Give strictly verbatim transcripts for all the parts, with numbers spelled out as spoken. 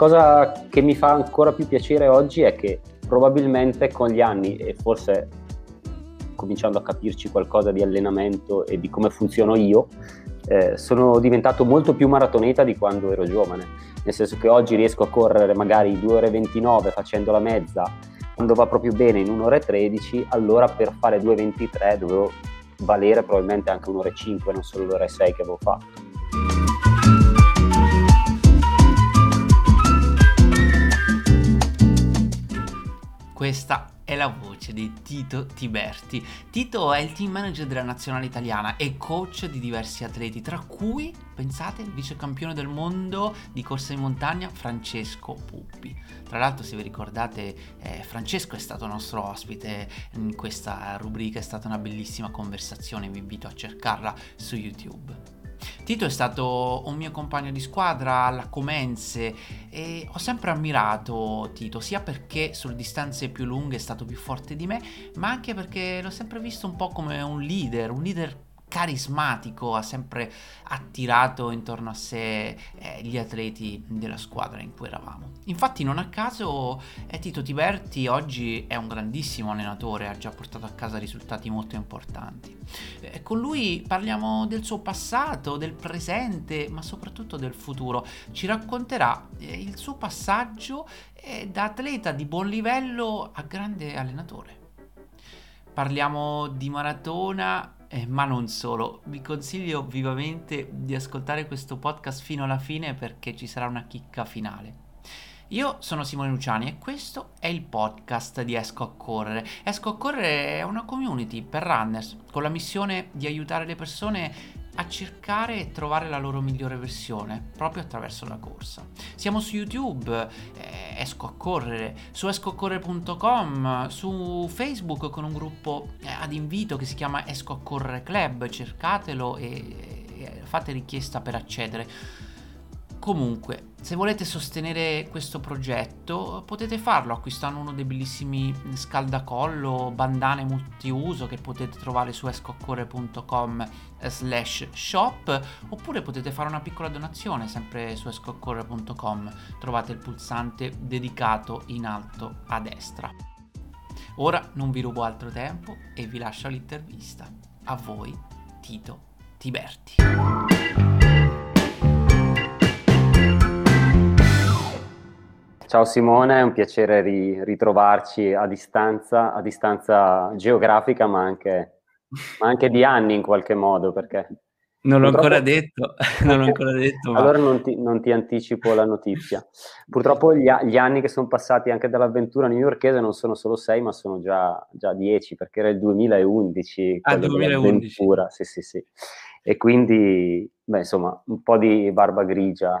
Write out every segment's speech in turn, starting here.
cosa che mi fa ancora più piacere oggi è che probabilmente con gli anni, e forse cominciando a capirci qualcosa di allenamento e di come funziono io, eh, sono diventato molto più maratoneta di quando ero giovane, nel senso che oggi riesco a correre magari due ore e ventinove facendo la mezza, quando va proprio bene in un'ora e tredici, allora per fare due e ventitré dovevo valere probabilmente anche un'ora e cinque, non solo l'ora e sei che avevo fatto. Questa è la voce di Tito Tiberti. Tito è il team manager della nazionale italiana e coach di diversi atleti, tra cui, pensate, il vicecampione del mondo di corsa in montagna Francesco Puppi. Tra l'altro, se vi ricordate, eh, Francesco è stato nostro ospite in questa rubrica, è stata una bellissima conversazione, vi invito a cercarla su YouTube. Tito è stato un mio compagno di squadra alla Comense e ho sempre ammirato Tito, sia perché sulle distanze più lunghe è stato più forte di me, ma anche perché l'ho sempre visto un po' come un leader, un leader carismatico, ha sempre attirato intorno a sé eh, gli atleti della squadra in cui eravamo. Infatti non a caso eh, Tito Tiberti oggi è un grandissimo allenatore, ha già portato a casa risultati molto importanti. Eh, con lui parliamo del suo passato, del presente, ma soprattutto del futuro. Ci racconterà eh, il suo passaggio eh, da atleta di buon livello a grande allenatore. Parliamo di maratona, Eh, ma non solo. Vi consiglio vivamente di ascoltare questo podcast fino alla fine, perché ci sarà una chicca finale. Io sono Simone Luciani e questo è il podcast di Esco a Correre. Esco a Correre è una community per runners con la missione di aiutare le persone a cercare e trovare la loro migliore versione proprio attraverso la corsa. Siamo su YouTube, eh, Esco a Correre, su esco a correre punto com, su Facebook con un gruppo eh, ad invito che si chiama Esco a Correre Club, cercatelo e, e fate richiesta per accedere. Comunque, se volete sostenere questo progetto potete farlo acquistando uno dei bellissimi scaldacollo, bandane multiuso che potete trovare su esco a correre punto com slash shop, oppure potete fare una piccola donazione sempre su esco a correre punto com, trovate il pulsante dedicato in alto a destra. Ora non vi rubo altro tempo e vi lascio l'intervista. A voi Tito Tiberti. Ciao Simone, è un piacere ri- ritrovarci a distanza, a distanza geografica, ma anche, ma anche di anni in qualche modo, perché... Non l'ho purtroppo... ancora detto, non l'ho ancora detto. Allora ma... non, ti, non ti anticipo la notizia. Purtroppo gli, gli anni che sono passati anche dall'avventura newyorkese non sono solo sei, ma sono già, già dieci, perché era il duemilaundici. Ah, duemilaundici. Sì, sì, sì. E quindi, beh, insomma, un po' di barba grigia.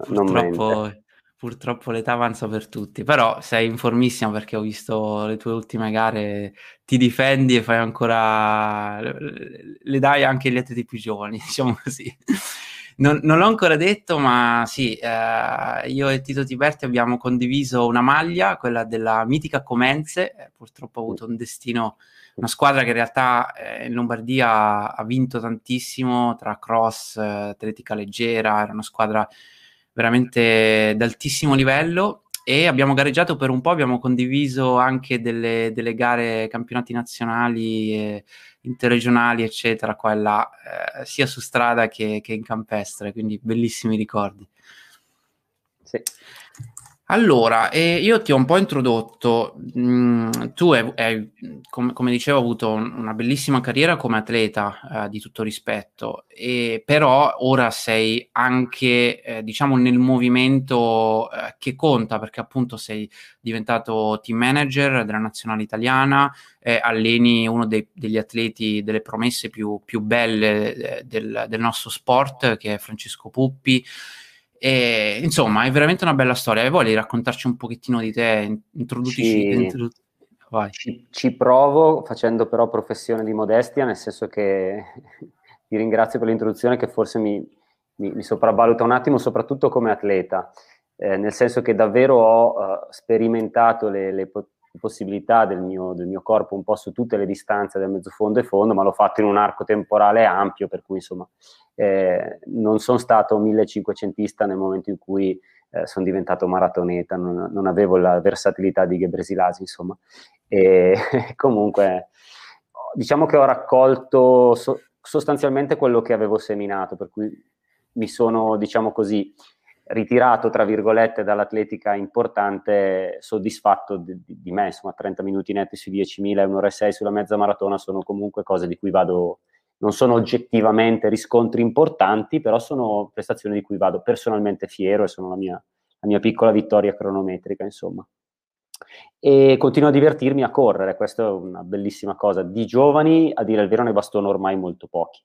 Purtroppo, purtroppo l'età avanza per tutti, però sei informissimo perché ho visto le tue ultime gare, ti difendi e fai ancora, le dai anche agli atleti più giovani, diciamo così. Non, non l'ho ancora detto, ma sì, eh, io e Tito Tiberti abbiamo condiviso una maglia, quella della mitica Comense. Purtroppo ha avuto un destino, una squadra che in realtà eh, in Lombardia ha vinto tantissimo tra cross, eh, atletica leggera, era una squadra veramente d'altissimo livello, e abbiamo gareggiato per un po', abbiamo condiviso anche delle, delle gare, campionati nazionali, eh, interregionali, eccetera, qua e là, eh, sia su strada che, che in campestre, quindi bellissimi ricordi. Sì. Allora, eh, io ti ho un po' introdotto, mh, tu hai, hai com- come dicevo, avuto un- una bellissima carriera come atleta, eh, di tutto rispetto, e però ora sei anche, eh, diciamo, nel movimento eh, che conta, perché appunto sei diventato team manager della nazionale italiana, eh, alleni uno dei- degli atleti, delle promesse più, più belle eh, del-, del nostro sport, che è Francesco Puppi. E, insomma, è veramente una bella storia. E vuoi raccontarci un pochettino di te? Introducici. Ci, introdu- vai. Ci, ci provo, facendo però professione di modestia, nel senso che ti ringrazio per l'introduzione, che forse mi, mi, mi sopravvaluta un attimo, soprattutto come atleta, eh, nel senso che davvero ho uh, sperimentato le, le, possibilità del mio, del mio corpo un po' su tutte le distanze del mezzofondo e fondo, ma l'ho fatto in un arco temporale ampio, per cui insomma eh, non sono stato millecinquecentista nel momento in cui eh, sono diventato maratoneta, non, non avevo la versatilità di Gebreselassie, insomma, e comunque diciamo che ho raccolto so- sostanzialmente quello che avevo seminato, per cui mi sono, diciamo così, ritirato tra virgolette dall'atletica importante, soddisfatto di, di me, insomma trenta minuti netti sui diecimila e un'ora e sei sulla mezza maratona sono comunque cose di cui vado, non sono oggettivamente riscontri importanti, però sono prestazioni di cui vado personalmente fiero e sono la mia, la mia piccola vittoria cronometrica, insomma. E continuo a divertirmi a correre, questa è una bellissima cosa. Di giovani, a dire il vero, ne bastono ormai molto pochi.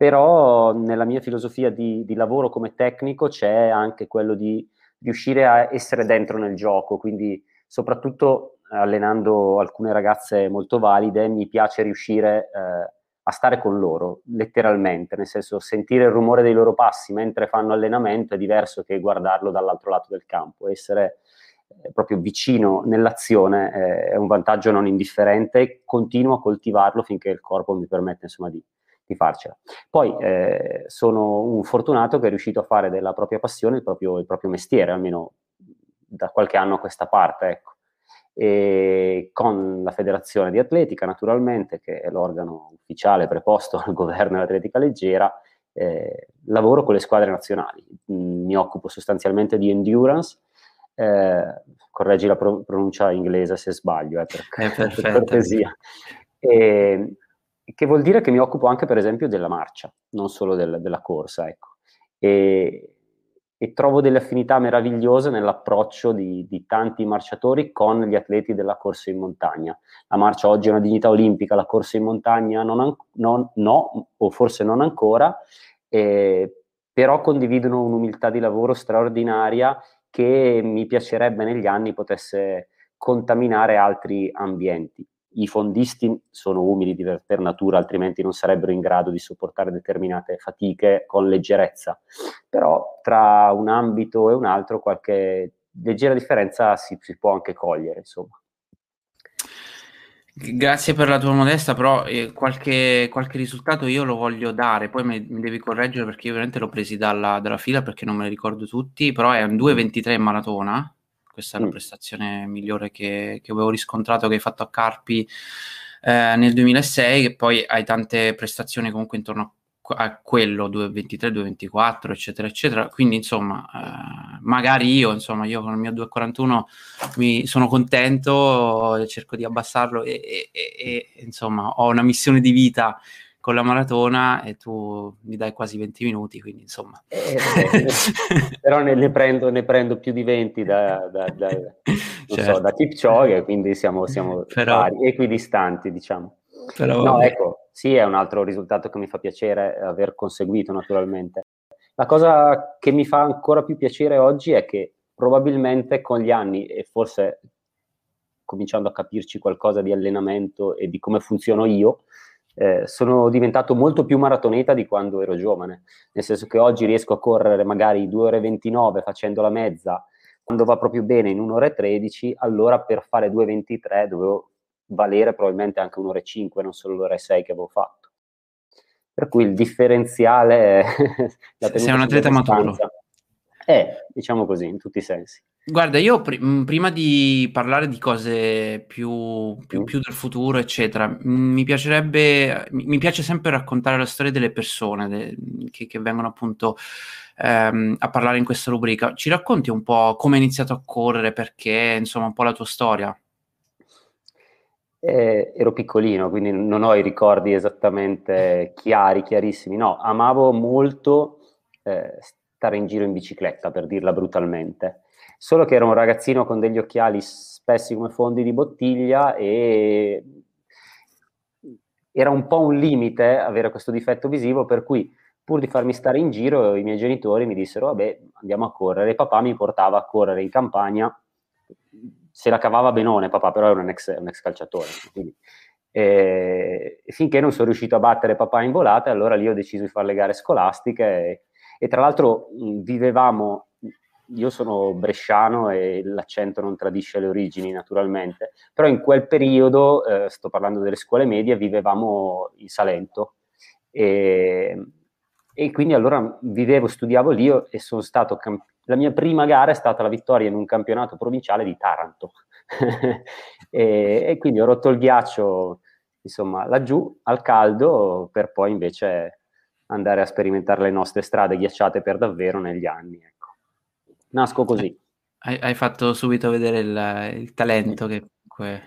Però nella mia filosofia di, di lavoro come tecnico c'è anche quello di riuscire a essere dentro nel gioco, quindi soprattutto allenando alcune ragazze molto valide mi piace riuscire eh, a stare con loro, letteralmente, nel senso sentire il rumore dei loro passi mentre fanno allenamento è diverso che guardarlo dall'altro lato del campo, essere eh, proprio vicino nell'azione eh, è un vantaggio non indifferente e continuo a coltivarlo finché il corpo mi permette, insomma, di di farcela. Poi eh, sono un fortunato che è riuscito a fare della propria passione il proprio, il proprio mestiere, almeno da qualche anno a questa parte, ecco. E con la Federazione di Atletica, naturalmente, che è l'organo ufficiale preposto al governo dell'atletica leggera, eh, lavoro con le squadre nazionali. Mi occupo sostanzialmente di endurance, eh, correggi la pro- pronuncia inglese se sbaglio, eh, per, per cortesia. E, che vuol dire che mi occupo anche, per esempio, della marcia, non solo del, della corsa, ecco. E, e trovo delle affinità meravigliose nell'approccio di, di tanti marciatori con gli atleti della corsa in montagna. La marcia oggi è una dignità olimpica, la corsa in montagna non an- non, no, o forse non ancora, eh, però condividono un'umiltà di lavoro straordinaria che mi piacerebbe negli anni potesse contaminare altri ambienti. I fondisti sono umili per natura, altrimenti non sarebbero in grado di sopportare determinate fatiche con leggerezza, però tra un ambito e un altro qualche leggera differenza si, si può anche cogliere, insomma. Grazie per la tua modesta, però eh, qualche, qualche risultato io lo voglio dare, poi mi, mi devi correggere perché io veramente l'ho presi dalla, dalla fila perché non me li ricordo tutti, però è un due ventitré in maratona. Questa è la prestazione migliore che, che avevo riscontrato, che hai fatto a Carpi eh, nel duemilasei, che poi hai tante prestazioni comunque intorno a quello, due ventitré, due ventiquattro, eccetera, eccetera. Quindi, insomma, eh, magari io, insomma, io con il mio due quarantuno mi sono contento, cerco di abbassarlo e, e, e, e insomma, ho una missione di vita con la maratona e tu mi dai quasi venti minuti, quindi insomma eh, eh, però ne, ne, prendo, ne prendo più di venti da, da, da, non certo. so, da Kipchoge, quindi siamo, siamo però, pari, equidistanti, diciamo. Però, no, ecco, sì, è un altro risultato che mi fa piacere aver conseguito, naturalmente. La cosa che mi fa ancora più piacere oggi è che probabilmente con gli anni, e forse cominciando a capirci qualcosa di allenamento e di come funziono io, Eh, sono diventato molto più maratoneta di quando ero giovane, nel senso che oggi riesco a correre magari due ore e ventinove facendo la mezza, quando va proprio bene in un'ora e tredici, allora per fare due ventitré dovevo valere probabilmente anche un'ora e cinque, non solo l'ora e sei che avevo fatto, per cui il differenziale la sei un atleta maturo, eh, diciamo così, in tutti i sensi. Guarda, io pr- prima di parlare di cose più, più, più del futuro, eccetera, m- mi piacerebbe, m- mi piace sempre raccontare la storia delle persone de- che, che vengono appunto ehm, a parlare in questa rubrica. Ci racconti un po' come hai iniziato a correre, perché, insomma, un po' la tua storia? Eh, ero piccolino, quindi non ho i ricordi esattamente chiari, chiarissimi. No, amavo molto eh, stare in giro in bicicletta, per dirla brutalmente. Solo che ero un ragazzino con degli occhiali spessi come fondi di bottiglia e era un po' un limite avere questo difetto visivo, per cui pur di farmi stare in giro i miei genitori mi dissero vabbè, andiamo a correre, e papà mi portava a correre in campagna, se la cavava benone papà, però era un ex, un ex calciatore, quindi, e finché non sono riuscito a battere papà in volata, allora lì ho deciso di fare le gare scolastiche e, e tra l'altro vivevamo io sono bresciano e l'accento non tradisce le origini, naturalmente, però in quel periodo, eh, sto parlando delle scuole medie, vivevamo in Salento e, e quindi allora vivevo, studiavo lì e sono stato camp- la mia prima gara è stata la vittoria in un campionato provinciale di Taranto e, e quindi ho rotto il ghiaccio, insomma, laggiù al caldo, per poi invece andare a sperimentare le nostre strade ghiacciate per davvero negli anni, ecco. Nasco così. Hai, hai fatto subito vedere il, il talento che comunque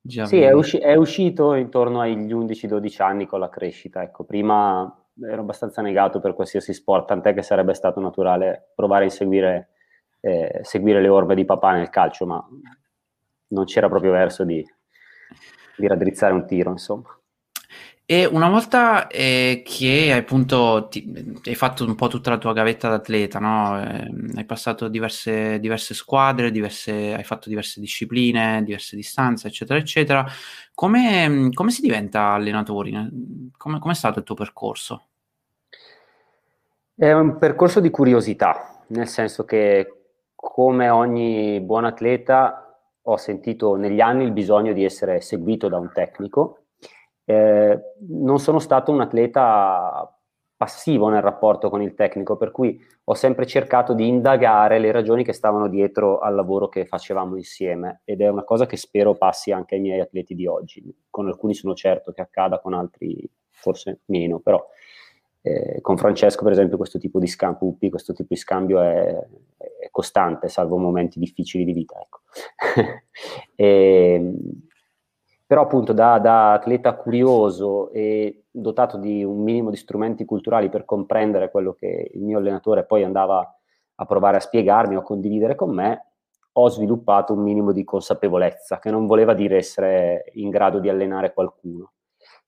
già sì, è, usci- è uscito intorno agli undici dodici anni con la crescita, ecco. Prima ero abbastanza negato per qualsiasi sport, tant'è che sarebbe stato naturale provare a inseguire, eh, seguire le orme di papà nel calcio, ma non c'era proprio verso di, di raddrizzare un tiro, insomma. E una volta eh, che appunto ti, hai fatto un po' tutta la tua gavetta d'atleta, no? Eh, hai passato diverse, diverse squadre, diverse, hai fatto diverse discipline, diverse distanze, eccetera, eccetera. Come, come si diventa allenatori? Come, com'è stato il tuo percorso? È un percorso di curiosità, nel senso che, come ogni buon atleta, ho sentito negli anni il bisogno di essere seguito da un tecnico. Eh, non sono stato un atleta passivo nel rapporto con il tecnico, per cui ho sempre cercato di indagare le ragioni che stavano dietro al lavoro che facevamo insieme, ed è una cosa che spero passi anche ai miei atleti di oggi. Con alcuni sono certo che accada, con altri forse meno, però eh, con Francesco per esempio questo tipo di scambio, Puppi, questo tipo di scambio è, è costante, salvo momenti difficili di vita, ecco. e, Però appunto da, da atleta curioso e dotato di un minimo di strumenti culturali per comprendere quello che il mio allenatore poi andava a provare a spiegarmi o a condividere con me, ho sviluppato un minimo di consapevolezza, che non voleva dire essere in grado di allenare qualcuno.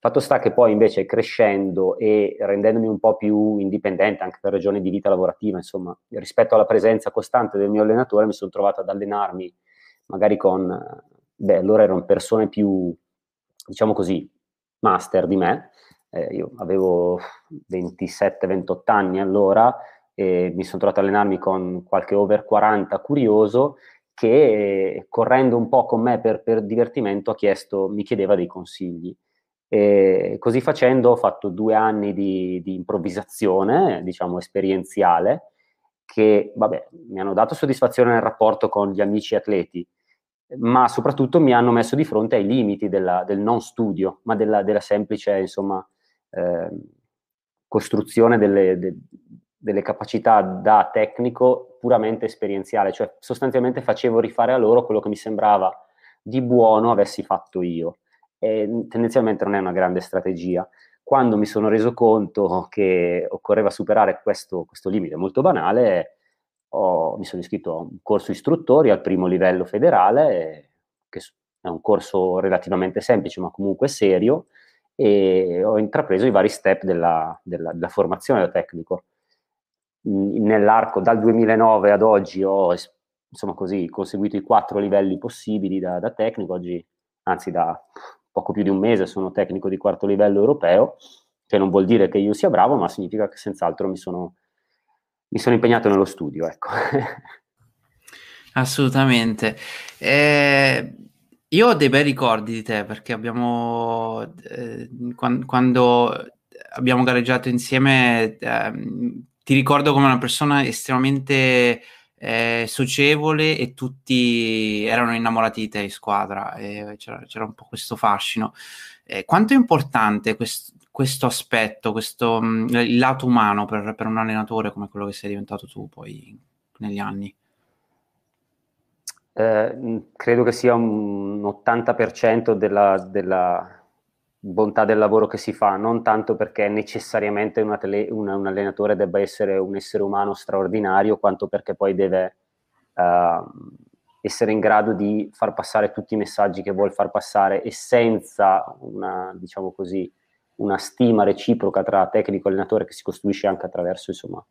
Fatto sta che poi invece crescendo e rendendomi un po' più indipendente anche per ragioni di vita lavorativa, insomma, rispetto alla presenza costante del mio allenatore, mi sono trovato ad allenarmi magari con... Beh, allora erano persone più, diciamo così, master di me. Eh, io avevo ventisette ventotto anni allora e mi sono trovato ad allenarmi con qualche over quaranta curioso che, correndo un po' con me per, per divertimento, ha chiesto, mi chiedeva dei consigli. E così facendo ho fatto due anni di, di improvvisazione, diciamo esperienziale, che vabbè, mi hanno dato soddisfazione nel rapporto con gli amici atleti, ma soprattutto mi hanno messo di fronte ai limiti della, del non studio, ma della, della semplice, insomma, eh, costruzione delle, de, delle capacità da tecnico puramente esperienziale. Cioè sostanzialmente facevo rifare a loro quello che mi sembrava di buono avessi fatto io, e tendenzialmente non è una grande strategia. Quando mi sono reso conto che occorreva superare questo, questo limite molto banale, Ho, mi sono iscritto a un corso istruttori al primo livello federale, che è un corso relativamente semplice ma comunque serio, e ho intrapreso i vari step della, della, della formazione da tecnico. Nell'arco dal duemilanove ad oggi ho, insomma così, conseguito i quattro livelli possibili da, da tecnico. Oggi, anzi da poco più di un mese, sono tecnico di quarto livello europeo, che non vuol dire che io sia bravo, ma significa che senz'altro mi sono mi sono impegnato nello studio, ecco. Assolutamente. Eh, io ho dei bei ricordi di te, perché abbiamo eh, quando, quando abbiamo gareggiato insieme, eh, ti ricordo come una persona estremamente eh, socievole, e tutti erano innamorati di te in squadra, e c'era, c'era un po' questo fascino. Eh, quanto è importante questo questo aspetto, questo il lato umano per, per un allenatore come quello che sei diventato tu poi negli anni? Eh, credo che sia un ottanta per cento della, della bontà del lavoro che si fa, non tanto perché necessariamente un, atle- un, un allenatore debba essere un essere umano straordinario, quanto perché poi deve uh, essere in grado di far passare tutti i messaggi che vuol far passare, e senza una, diciamo così, una stima reciproca tra tecnico e allenatore, che si costruisce anche attraverso, insomma,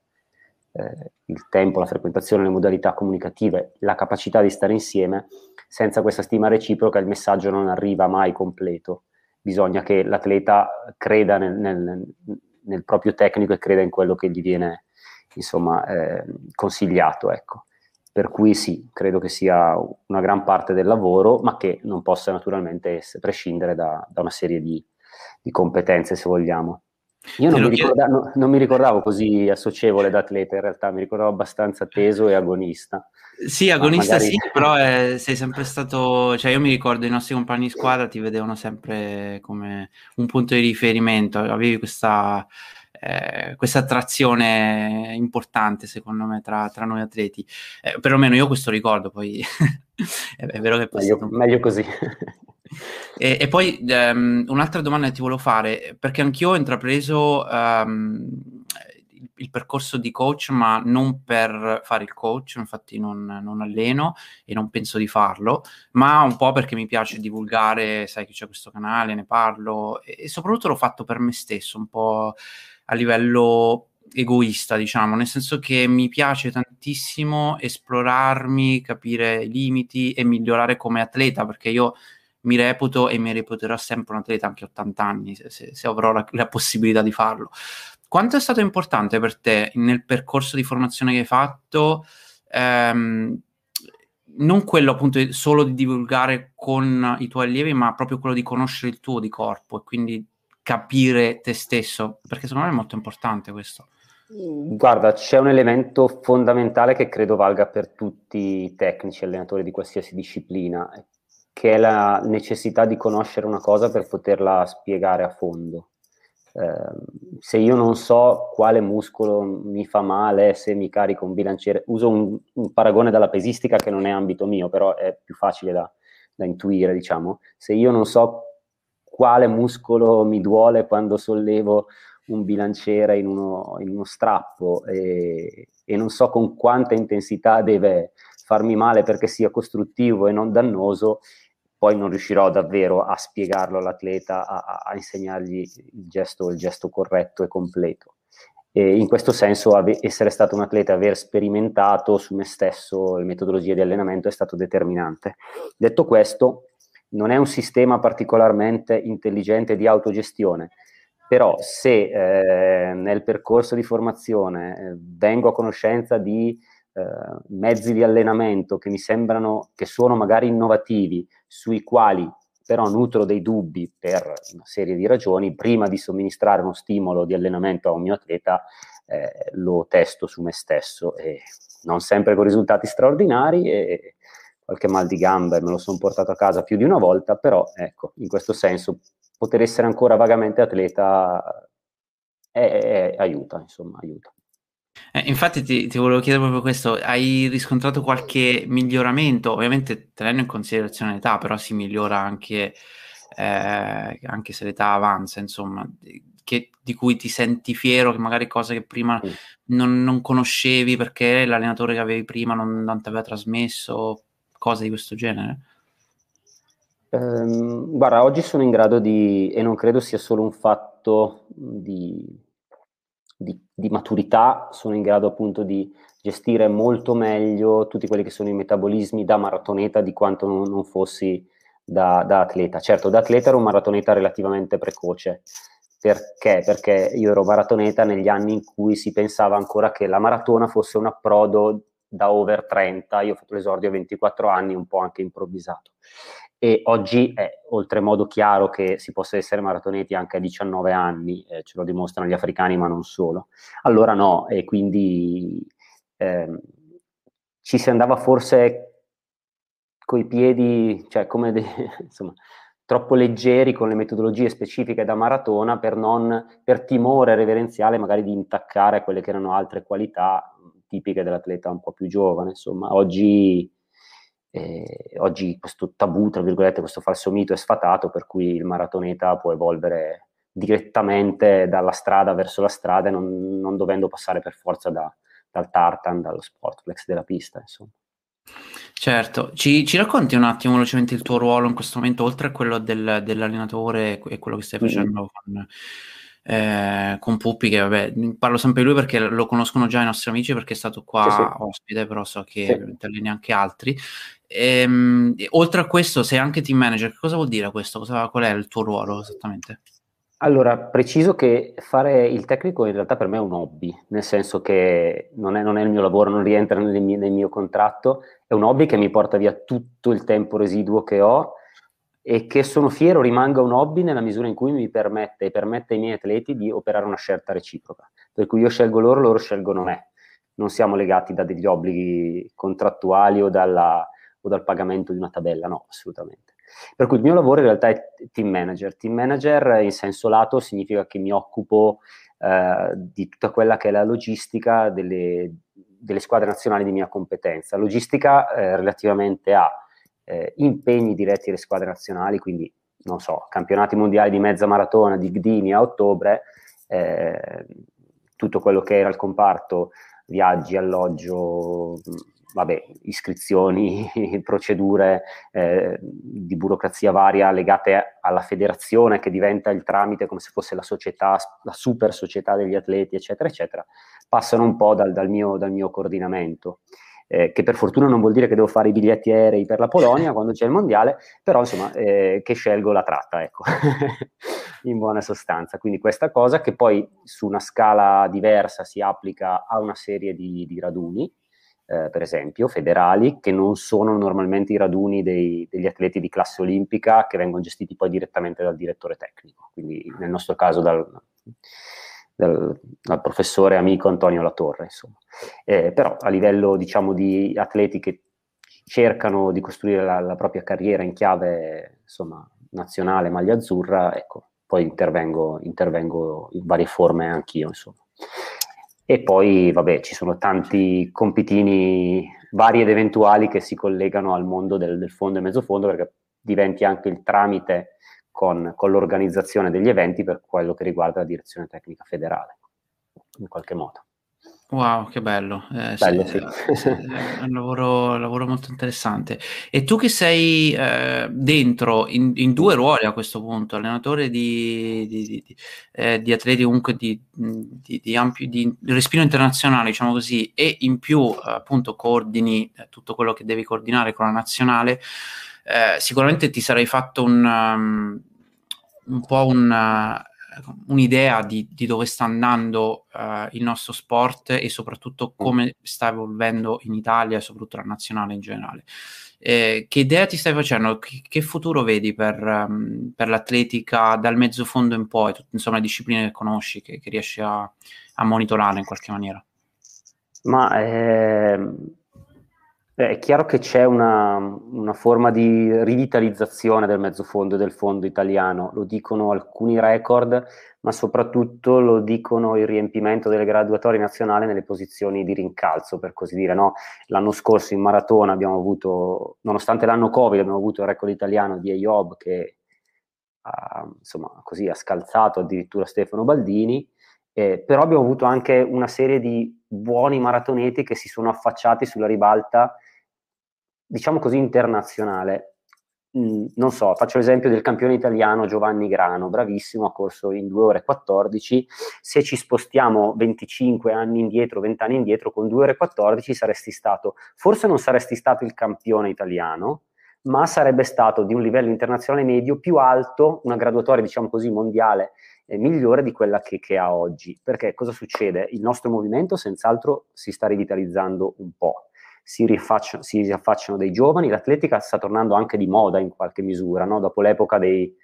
eh, il tempo, la frequentazione, le modalità comunicative, la capacità di stare insieme, senza questa stima reciproca il messaggio non arriva mai completo. Bisogna che l'atleta creda nel, nel, nel proprio tecnico e creda in quello che gli viene, insomma, eh, consigliato, ecco. Per cui sì, credo che sia una gran parte del lavoro, ma che non possa naturalmente prescindere da, da una serie di, di competenze, se vogliamo. Io non mi, ricorda, no, non mi ricordavo così associevole da atleta, in realtà mi ricordavo abbastanza teso e agonista. Sì, agonista magari... sì, però è, sei sempre stato... Cioè io mi ricordo i nostri compagni di squadra ti vedevano sempre come un punto di riferimento, avevi questa... Eh, questa attrazione importante secondo me tra, tra noi atleti, eh, perlomeno io questo ricordo, poi è, è vero che è meglio, un... meglio così. e, e poi um, un'altra domanda che ti volevo fare, perché anch'io ho intrapreso um, il, il percorso di coach, ma non per fare il coach, infatti non, non alleno e non penso di farlo, ma un po' perché mi piace divulgare, sai che c'è questo canale, ne parlo, e, e soprattutto l'ho fatto per me stesso, un po' a livello egoista, diciamo, nel senso che mi piace tantissimo esplorarmi, capire i limiti e migliorare come atleta, perché io mi reputo e mi reputerò sempre un atleta anche a ottanta anni, se, se avrò la, la possibilità di farlo. Quanto è stato importante per te nel percorso di formazione che hai fatto, ehm, non quello appunto solo di divulgare con i tuoi allievi, ma proprio quello di conoscere il tuo di corpo e quindi capire te stesso, perché secondo me è molto importante questo. Guarda, c'è un elemento fondamentale che credo valga per tutti i tecnici, allenatori di qualsiasi disciplina, che è la necessità di conoscere una cosa per poterla spiegare a fondo. Eh, se io non so quale muscolo mi fa male, se mi carico un bilanciere, uso un, un paragone dalla pesistica che non è ambito mio, però è più facile da, da intuire, diciamo. Se io non so quale muscolo mi duole quando sollevo un bilanciere in uno, in uno strappo e, e non so con quanta intensità deve farmi male perché sia costruttivo e non dannoso, poi non riuscirò davvero a spiegarlo all'atleta, a, a insegnargli il gesto, il gesto corretto e completo. E in questo senso ave- essere stato un atleta, aver sperimentato su me stesso le metodologie di allenamento è stato determinante. Detto questo, non è un sistema particolarmente intelligente di autogestione, però se eh, nel percorso di formazione eh, vengo a conoscenza di eh, mezzi di allenamento che mi sembrano, che sono magari innovativi, sui quali però nutro dei dubbi per una serie di ragioni, prima di somministrare uno stimolo di allenamento a un mio atleta, eh, lo testo su me stesso, e non sempre con risultati straordinari, e qualche mal di gambe me lo sono portato a casa più di una volta, però ecco, in questo senso poter essere ancora vagamente atleta è, è, è, aiuta, insomma, aiuta. Eh, infatti ti, ti volevo chiedere proprio questo, hai riscontrato qualche miglioramento? Ovviamente tenendo in considerazione l'età, però si migliora anche, eh, anche se l'età avanza, insomma, che, di cui ti senti fiero, che magari cose che prima sì. non, non conoscevi perché l'allenatore che avevi prima non, non ti aveva trasmesso, cose di questo genere? Um, guarda, oggi sono in grado di, e non credo sia solo un fatto di, di, di maturità, sono in grado appunto di gestire molto meglio tutti quelli che sono i metabolismi da maratoneta di quanto non, non fossi da, da atleta. Certo, da atleta ero un maratoneta relativamente precoce. Perché? Perché io ero maratoneta negli anni in cui si pensava ancora che la maratona fosse un approdo da over trenta, io ho fatto l'esordio a ventiquattro anni, un po' anche improvvisato, e oggi è oltremodo chiaro che si possa essere maratoneti anche a diciannove anni, eh, ce lo dimostrano gli africani ma non solo. Allora no, e quindi ehm, ci si andava forse coi piedi, cioè come de- insomma, troppo leggeri con le metodologie specifiche da maratona per, non, per timore reverenziale magari di intaccare quelle che erano altre qualità tipiche dell'atleta un po' più giovane. Insomma, oggi, eh, oggi questo tabù, tra virgolette, questo falso mito è sfatato, per cui il maratoneta può evolvere direttamente dalla strada verso la strada, e non, non dovendo passare per forza da, dal tartan, dallo sportflex della pista, insomma. Certo, ci, ci racconti un attimo velocemente il tuo ruolo in questo momento, oltre a quello del, dell'allenatore e quello che stai facendo mm. con... Eh, con Puppi, che vabbè, parlo sempre di lui perché lo conoscono già i nostri amici perché è stato qua sì, sì. ospite, però so che sì. non interviene anche altri. Ehm, oltre a questo sei anche team manager, che cosa vuol dire questo? Cosa, qual è il tuo ruolo esattamente? Allora, preciso che fare il tecnico in realtà per me è un hobby, nel senso che non è, non è il mio lavoro, non rientra nel mio, nel mio contratto, è un hobby che mi porta via tutto il tempo residuo che ho e che sono fiero rimanga un hobby nella misura in cui mi permette e permette ai miei atleti di operare una scelta reciproca, per cui io scelgo loro, loro scelgono me. Non siamo legati da degli obblighi contrattuali o, dalla, o dal pagamento di una tabella, no, assolutamente. Per cui il mio lavoro in realtà è team manager. Team manager in senso lato significa che mi occupo eh, di tutta quella che è la logistica delle, delle squadre nazionali di mia competenza. Logistica eh, relativamente a eh, impegni diretti alle squadre nazionali, quindi, non so, campionati mondiali di mezza maratona di Gdynia a ottobre, eh, tutto quello che era il comparto viaggi, alloggio, vabbè, iscrizioni, procedure eh, di burocrazia varia legate alla federazione che diventa il tramite come se fosse la società, la super società degli atleti, eccetera, eccetera, passano un po' dal, dal, mio, dal mio coordinamento, eh, che per fortuna non vuol dire che devo fare i biglietti aerei per la Polonia quando c'è il mondiale, però insomma eh, che scelgo la tratta, ecco, in buona sostanza. Quindi questa cosa che poi su una scala diversa si applica a una serie di, di raduni, Eh, per esempio, federali, che non sono normalmente i raduni dei, degli atleti di classe olimpica che vengono gestiti poi direttamente dal direttore tecnico, quindi nel nostro caso dal, dal, dal professore amico Antonio La Torre, insomma. Eh, però a livello, diciamo, di atleti che cercano di costruire la, la propria carriera in chiave, insomma, nazionale, maglia azzurra, ecco, poi intervengo, intervengo in varie forme anch'io, insomma. E poi, vabbè, ci sono tanti compitini vari ed eventuali che si collegano al mondo del, del fondo e mezzofondo, perché diventi anche il tramite con, con l'organizzazione degli eventi per quello che riguarda la direzione tecnica federale, in qualche modo. Wow, che bello. Eh, bello, sì. Sì. È un lavoro, un lavoro molto interessante. E tu che sei eh, dentro, in, in due ruoli a questo punto, allenatore di, di, di, eh, di atleti comunque di, di, di ampio di respiro internazionale, diciamo così, e in più appunto coordini tutto quello che devi coordinare con la nazionale, eh, sicuramente ti sarai fatto un, um, un po' un... un'idea di, di dove sta andando uh, il nostro sport e soprattutto come sta evolvendo in Italia e soprattutto la nazionale in generale. Eh, che idea ti stai facendo? Che, che futuro vedi per, um, per l'atletica dal mezzofondo in poi, tut, insomma le discipline che conosci, che, che riesci a, a monitorare in qualche maniera? Ma eh, è chiaro che c'è una, una forma di rivitalizzazione del mezzofondo e del fondo italiano, lo dicono alcuni record, ma soprattutto lo dicono il riempimento delle graduatorie nazionali nelle posizioni di rincalzo, per così dire, no? L'anno scorso in maratona abbiamo avuto, nonostante l'anno Covid, abbiamo avuto il record italiano di Ayob che ha, insomma, così, ha scalzato addirittura Stefano Baldini, eh, però abbiamo avuto anche una serie di buoni maratoneti che si sono affacciati sulla ribalta, diciamo così, internazionale. Non so, faccio l'esempio del campione italiano Giovanni Grano, bravissimo, ha corso in due ore quattordici, se ci spostiamo venticinque anni indietro, venti anni indietro, con due ore quattordici saresti stato, forse non saresti stato il campione italiano, ma sarebbe stato di un livello internazionale medio più alto, una graduatoria, diciamo così, mondiale eh, migliore di quella che, che ha oggi. Perché cosa succede? Il nostro movimento senz'altro si sta rivitalizzando un po'. Si, rifaccio, si riaffacciano dei giovani, l'atletica sta tornando anche di moda in qualche misura, no? Dopo l'epoca dei,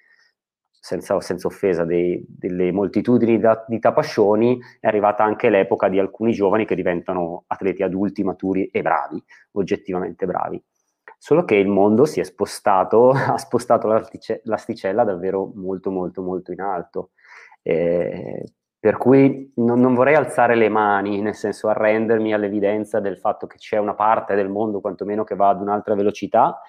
senza, senza offesa, dei, delle moltitudini da, di tapascioni, è arrivata anche l'epoca di alcuni giovani che diventano atleti adulti, maturi e bravi, oggettivamente bravi. Solo che il mondo si è spostato, ha spostato l'asticella davvero molto molto molto in alto. Eh, Per cui non, non vorrei alzare le mani, nel senso arrendermi all'evidenza del fatto che c'è una parte del mondo quantomeno che va ad un'altra velocità,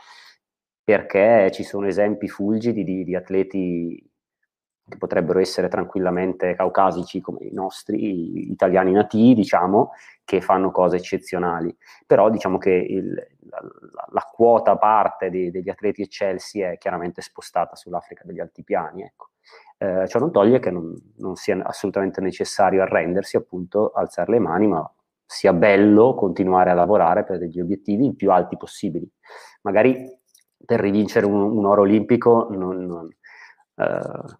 perché ci sono esempi fulgidi di, di atleti che potrebbero essere tranquillamente caucasici come i nostri italiani nativi, diciamo, che fanno cose eccezionali. Però diciamo che il, la, la, la quota parte di, degli atleti eccelsi è chiaramente spostata sull'Africa degli altipiani, ecco. Eh, ciò non toglie che non, non sia assolutamente necessario arrendersi, appunto, alzare le mani, ma sia bello continuare a lavorare per degli obiettivi più alti possibili. Magari per rivincere un, un oro olimpico non, non, eh,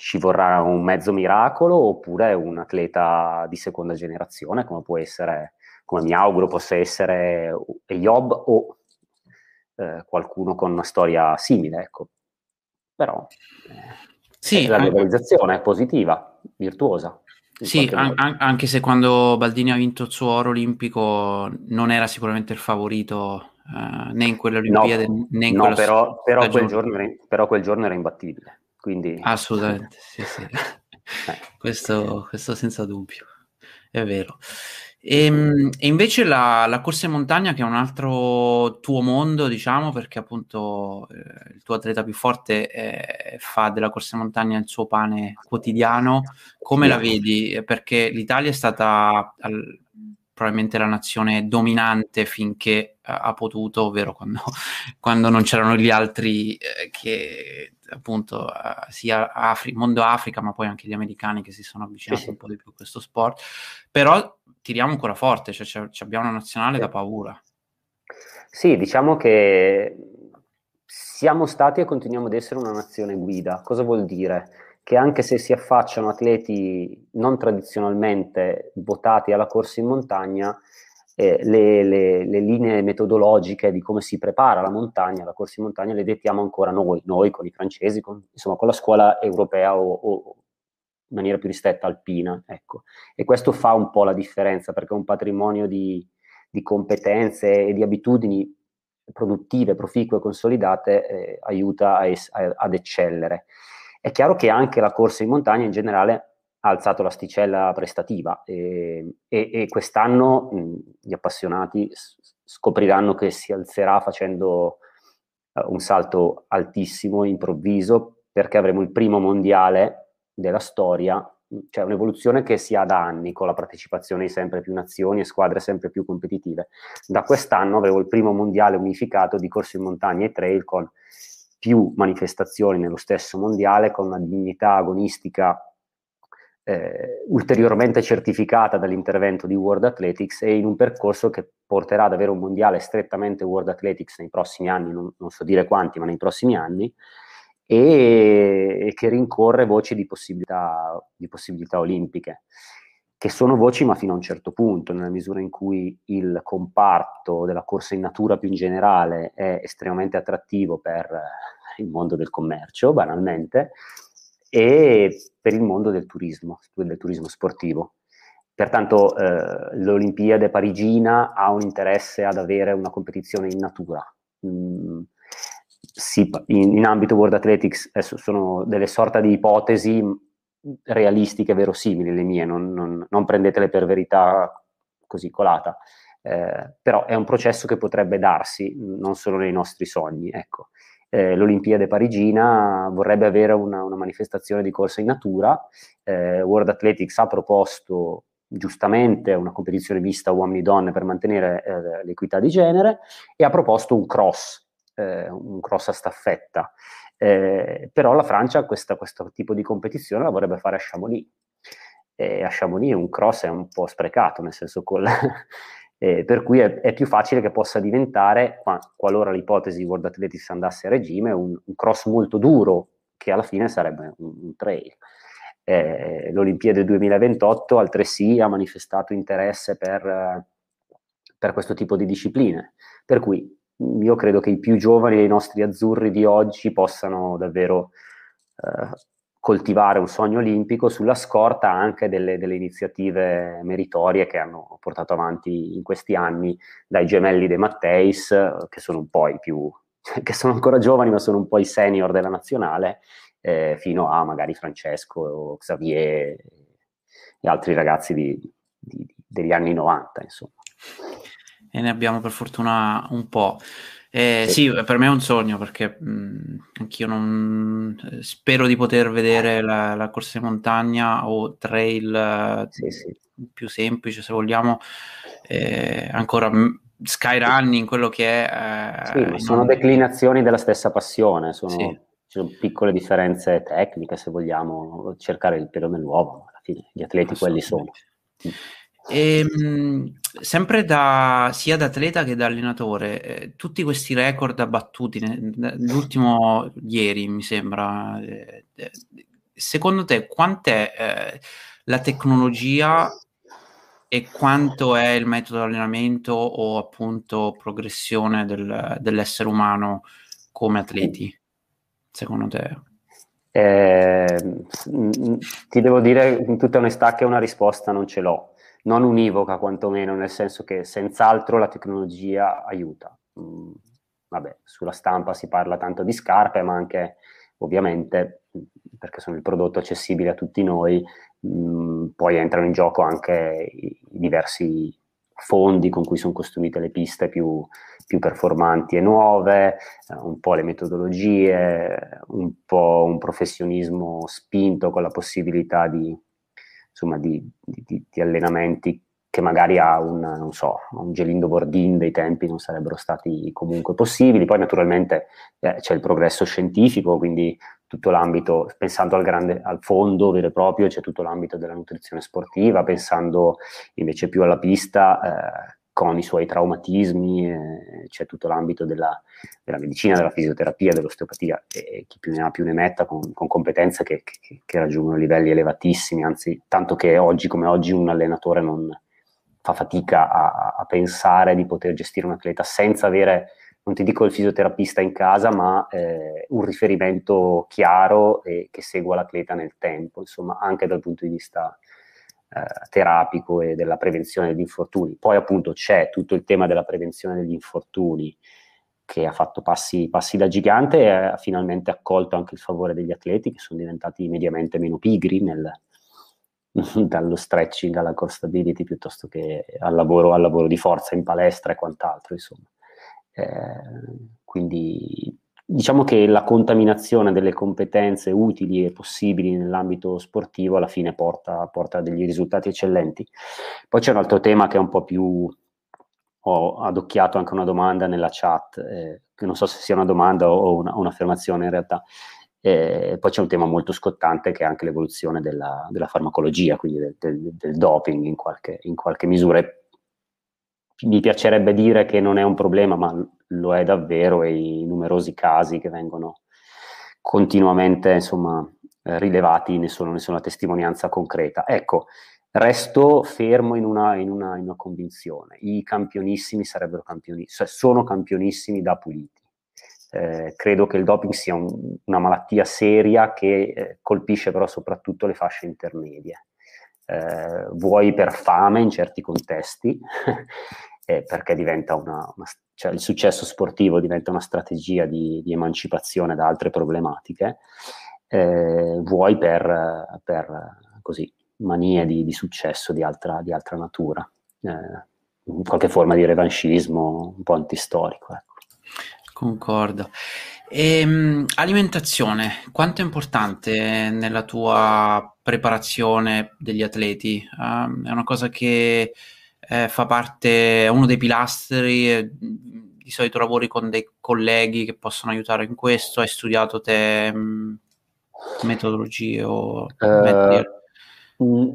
ci vorrà un mezzo miracolo oppure un atleta di seconda generazione, come può essere, come mi auguro possa essere Ayob o eh, qualcuno con una storia simile, ecco. Però eh, sì, la globalizzazione anche... è positiva, virtuosa. Sì, an- an- anche se quando Baldini ha vinto il suo oro olimpico non era sicuramente il favorito eh, né in quelle Olimpiadi no, né in no, quella però, però, quel giorno era, però quel giorno era imbattibile. Quindi... assolutamente, sì, sì. questo, questo senza dubbio, è vero. E, e invece la, la corsa in montagna, che è un altro tuo mondo, diciamo, perché appunto eh, il tuo atleta più forte eh, fa della corsa in montagna il suo pane quotidiano, come la vedi? Perché l'Italia è stata al, probabilmente la nazione dominante finché ha potuto, ovvero quando, quando non c'erano gli altri eh, che appunto eh, sia Afri- mondo Africa, ma poi anche gli americani che si sono avvicinati sì, un po' di più a questo sport, però tiriamo ancora forte, cioè c- c- abbiamo una nazionale sì, da paura. Sì, diciamo che siamo stati e continuiamo ad essere una nazione guida. Cosa vuol dire? Che anche se si affacciano atleti non tradizionalmente votati alla corsa in montagna, Eh, le, le, le linee metodologiche di come si prepara la montagna, la corsa in montagna, le dettiamo ancora noi, noi con i francesi, con, insomma con la scuola europea o, o in maniera più ristretta alpina, ecco. E questo fa un po' la differenza, perché è un patrimonio di, di competenze e di abitudini produttive, proficue, consolidate, eh, aiuta a es, a, ad eccellere. È chiaro che anche la corsa in montagna in generale ha alzato l'asticella prestativa e, e, e quest'anno mh, gli appassionati scopriranno che si alzerà facendo uh, un salto altissimo, improvviso, perché avremo il primo mondiale della storia, cioè un'evoluzione che si ha da anni con la partecipazione di sempre più nazioni e squadre sempre più competitive. Da quest'anno avremo il primo mondiale unificato di corse in montagna e trail, con più manifestazioni nello stesso mondiale, con una dignità agonistica Eh, ulteriormente certificata dall'intervento di World Athletics, e in un percorso che porterà ad avere un mondiale strettamente World Athletics nei prossimi anni, non, non so dire quanti, ma nei prossimi anni, e, e che rincorre voci di possibilità, di possibilità olimpiche, che sono voci ma fino a un certo punto, nella misura in cui il comparto della corsa in natura più in generale è estremamente attrattivo per il mondo del commercio, banalmente, e per il mondo del turismo, del turismo sportivo. Pertanto eh, l'Olimpiade parigina ha un interesse ad avere una competizione in natura. Mm, si, in, in ambito World Athletics eh, sono delle sorta di ipotesi realistiche, verosimili le mie, non, non, non prendetele per verità così colata, eh, però è un processo che potrebbe darsi, non solo nei nostri sogni, ecco. Eh, L'Olimpiade parigina vorrebbe avere una, una manifestazione di corsa in natura, eh, World Athletics ha proposto giustamente una competizione mista uomini-donne per mantenere eh, l'equità di genere, e ha proposto un cross, eh, un cross a staffetta, eh, però la Francia questa, questo tipo di competizione la vorrebbe fare a Chamonix, e a Chamonix un cross è un po' sprecato, nel senso col... Eh, per cui è, è più facile che possa diventare, qualora l'ipotesi di World Athletics andasse a regime, un, un cross molto duro, che alla fine sarebbe un, un trail. Eh, L'Olimpiade duemilaventotto altresì ha manifestato interesse per, per questo tipo di discipline, per cui io credo che i più giovani dei nostri azzurri di oggi possano davvero eh, coltivare un sogno olimpico sulla scorta anche delle, delle iniziative meritorie che hanno portato avanti in questi anni dai gemelli De Matteis, che sono un po' i più, che sono ancora giovani ma sono un po' i senior della nazionale, eh, fino a magari Francesco o Xavier e altri ragazzi di, di, degli anni novanta, insomma. E ne abbiamo per fortuna un po'. Eh, sì. sì, per me è un sogno, perché mh, anch'io non spero di poter vedere la, la corsa in montagna o trail sì, sì. più semplice, se vogliamo, eh, ancora skyrunning, quello che è. Eh, sì, ma sono non... declinazioni della stessa passione, sono, sì. sono piccole differenze tecniche, se vogliamo cercare il pelo nell'uovo, alla fine gli atleti quelli sono. E, mh, sempre da sia da atleta che da allenatore, eh, tutti questi record abbattuti, ne, l'ultimo ieri mi sembra, eh, eh, secondo te quant'è eh, la tecnologia e quanto è il metodo di allenamento o appunto progressione del, dell'essere umano come atleti, secondo te? Eh, ti devo dire in tutta onestà che una risposta non ce l'ho, non univoca quantomeno, nel senso che senz'altro la tecnologia aiuta. Mm, vabbè, sulla stampa si parla tanto di scarpe, ma anche ovviamente perché sono il prodotto accessibile a tutti noi, mh, poi entrano in gioco anche i diversi fondi con cui sono costruite le piste più, più performanti e nuove, un po' le metodologie, un po' un professionismo spinto con la possibilità di, insomma, di, di, di allenamenti che magari a un, non so, un Gelindo Bordin dei tempi non sarebbero stati comunque possibili. Poi naturalmente eh, c'è il progresso scientifico, quindi tutto l'ambito, pensando al grande, al fondo vero e proprio, c'è tutto l'ambito della nutrizione sportiva, pensando invece più alla pista, eh, con i suoi traumatismi, eh, c'è tutto l'ambito della, della medicina, della fisioterapia, dell'osteopatia, e chi più ne ha più ne metta, con, con competenze che, che, che raggiungono livelli elevatissimi, anzi, tanto che oggi come oggi un allenatore non... fa fatica a, a pensare di poter gestire un atleta senza avere, non ti dico il fisioterapista in casa, ma eh, un riferimento chiaro e che segua l'atleta nel tempo, insomma, anche dal punto di vista eh, terapico e della prevenzione degli infortuni. Poi appunto c'è tutto il tema della prevenzione degli infortuni, che ha fatto passi, passi da gigante e ha finalmente accolto anche il favore degli atleti, che sono diventati mediamente meno pigri nel dallo stretching alla core stability piuttosto che al lavoro, al lavoro di forza in palestra e quant'altro, insomma. Eh, quindi diciamo che la contaminazione delle competenze utili e possibili nell'ambito sportivo alla fine porta, porta a degli risultati eccellenti. Poi c'è un altro tema che è un po' più, ho adocchiato anche una domanda nella chat, eh, che non so se sia una domanda o una, un'affermazione in realtà. E poi c'è un tema molto scottante che è anche l'evoluzione della, della farmacologia, quindi del, del, del doping in qualche, in qualche misura. Mi piacerebbe dire che non è un problema, ma lo è davvero, e i numerosi casi che vengono continuamente, insomma, rilevati ne sono, ne sono la testimonianza concreta. Ecco, resto fermo in una, in una, in una convinzione: i campionissimi sarebbero campioni, cioè sono campionissimi da puliti. Eh, credo che il doping sia un, una malattia seria che eh, colpisce però soprattutto le fasce intermedie, eh, vuoi per fame in certi contesti eh, perché diventa una, una cioè il successo sportivo diventa una strategia di, di emancipazione da altre problematiche, eh, vuoi per, per così manie di, di successo di altra, di altra natura, eh, qualche forma di revanchismo un po' antistorico, ecco. Concordo. E, alimentazione, quanto è importante nella tua preparazione degli atleti? Um, è una cosa che eh, fa parte, è uno dei pilastri, eh, di solito lavori con dei colleghi che possono aiutare in questo. Hai studiato te mh, metodologie o... Uh...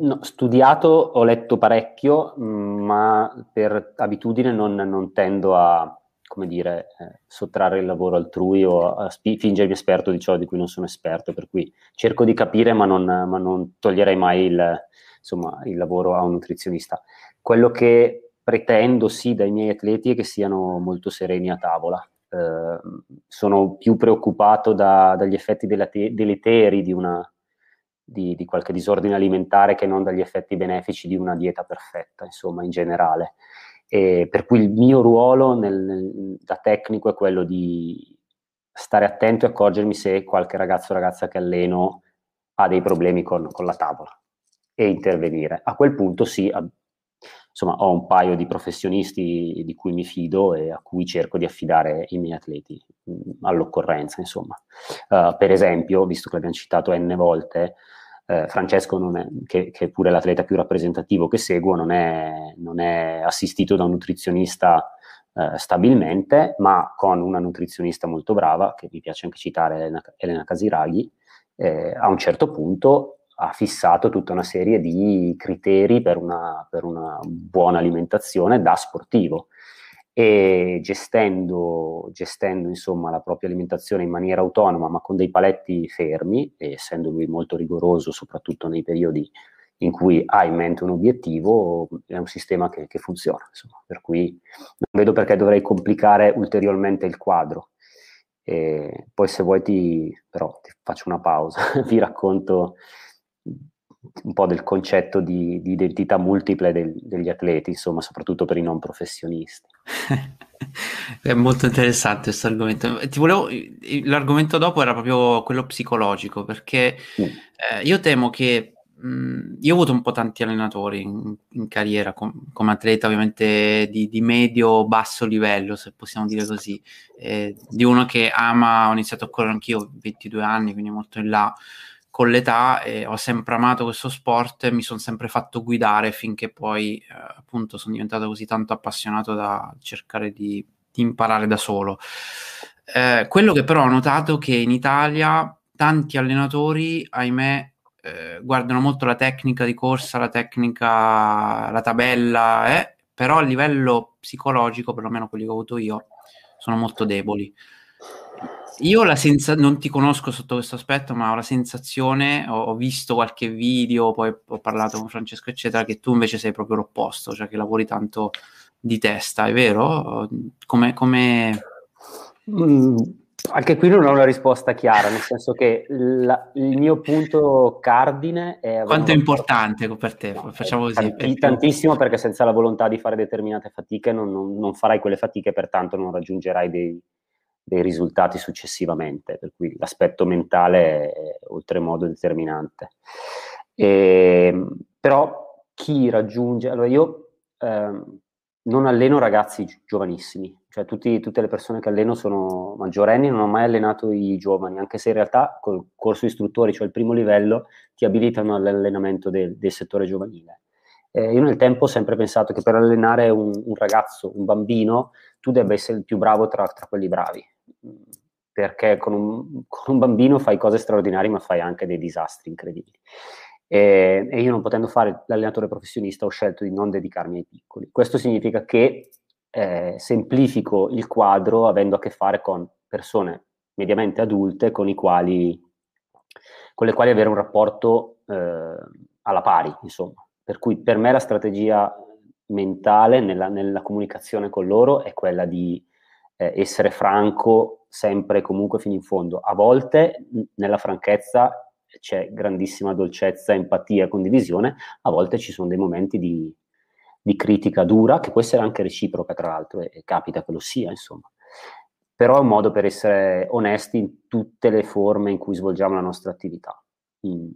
No, studiato, ho letto parecchio, ma per abitudine non, non tendo a... come dire, eh, sottrarre il lavoro altrui o a spi- fingermi esperto di ciò di cui non sono esperto, per cui cerco di capire, ma non, ma non toglierei mai il, insomma, il lavoro a un nutrizionista. Quello che pretendo sì dai miei atleti è che siano molto sereni a tavola. Eh, sono più preoccupato da, dagli effetti te- deleteri di, una, di, di qualche disordine alimentare che non dagli effetti benefici di una dieta perfetta, insomma, in generale. E per cui il mio ruolo nel, nel, da tecnico è quello di stare attento e accorgermi se qualche ragazzo o ragazza che alleno ha dei problemi con, con la tavola e intervenire. A quel punto sì, a, insomma, ho un paio di professionisti di cui mi fido e a cui cerco di affidare i miei atleti mh, all'occorrenza, insomma. Uh, per esempio, visto che l'abbiamo citato n volte, Eh, Francesco, non è, che, che è pure l'atleta più rappresentativo che seguo, non è, non è assistito da un nutrizionista eh, stabilmente, ma con una nutrizionista molto brava, che mi piace anche citare, Elena, Elena Casiraghi, eh, a un certo punto ha fissato tutta una serie di criteri per una, per una buona alimentazione da sportivo. e gestendo, gestendo insomma la propria alimentazione in maniera autonoma, ma con dei paletti fermi, essendo lui molto rigoroso soprattutto nei periodi in cui ha in mente un obiettivo, è un sistema che, che funziona, insomma. Per cui non vedo perché dovrei complicare ulteriormente il quadro. E poi se vuoi ti, però ti faccio una pausa, vi racconto un po' del concetto di, di identità multiple del, degli atleti, insomma, soprattutto per i non professionisti. È molto interessante questo argomento. Ti volevo, l'argomento dopo era proprio quello psicologico, perché mm. eh, io temo che mh, io ho avuto un po' tanti allenatori in, in carriera, com, come atleta ovviamente di, di medio-basso livello, se possiamo dire così, eh, di uno che ama, ho iniziato a correre anch'io ventidue anni, quindi molto in là con l'età, eh, ho sempre amato questo sport e mi sono sempre fatto guidare finché poi eh, appunto sono diventato così tanto appassionato da cercare di, di imparare da solo. Eh, quello che però ho notato è che in Italia tanti allenatori, ahimè, eh, guardano molto la tecnica di corsa, la tecnica, la tabella, eh, però a livello psicologico, perlomeno quelli che ho avuto io, sono molto deboli. Io la senza- non ti conosco sotto questo aspetto, ma ho la sensazione, ho, ho visto qualche video, poi ho parlato con Francesco eccetera, che tu invece sei proprio l'opposto, cioè che lavori tanto di testa, è vero? Come... come... Mm, anche qui non ho una risposta chiara, nel senso che la, il mio punto cardine è... Quanto è importante per te? No, facciamo così. Tanti, perché... Tantissimo, perché senza la volontà di fare determinate fatiche non, non, non farai quelle fatiche, pertanto non raggiungerai dei... dei risultati successivamente, per cui l'aspetto mentale è oltremodo determinante. E, però chi raggiunge... Allora io eh, non alleno ragazzi gi- giovanissimi, cioè tutti, tutte le persone che alleno sono maggiorenni, non ho mai allenato i giovani, anche se in realtà col corso istruttori, cioè il primo livello, ti abilitano all'allenamento del, del settore giovanile. Eh, io nel tempo ho sempre pensato che per allenare un, un ragazzo, un bambino, tu debba essere il più bravo tra, tra quelli bravi, perché con un, con un bambino fai cose straordinarie, ma fai anche dei disastri incredibili. E, e io, non potendo fare l'allenatore professionista, ho scelto di non dedicarmi ai piccoli. Questo significa che eh, semplifico il quadro avendo a che fare con persone mediamente adulte con, i quali, con le quali avere un rapporto eh, alla pari, insomma. Per cui per me la strategia mentale nella, nella comunicazione con loro è quella di eh, essere franco sempre e comunque fino in fondo. A volte n- nella franchezza c'è grandissima dolcezza, empatia, condivisione, a volte ci sono dei momenti di, di critica dura, che può essere anche reciproca tra l'altro, e, e capita che lo sia, insomma. Però è un modo per essere onesti in tutte le forme in cui svolgiamo la nostra attività. In,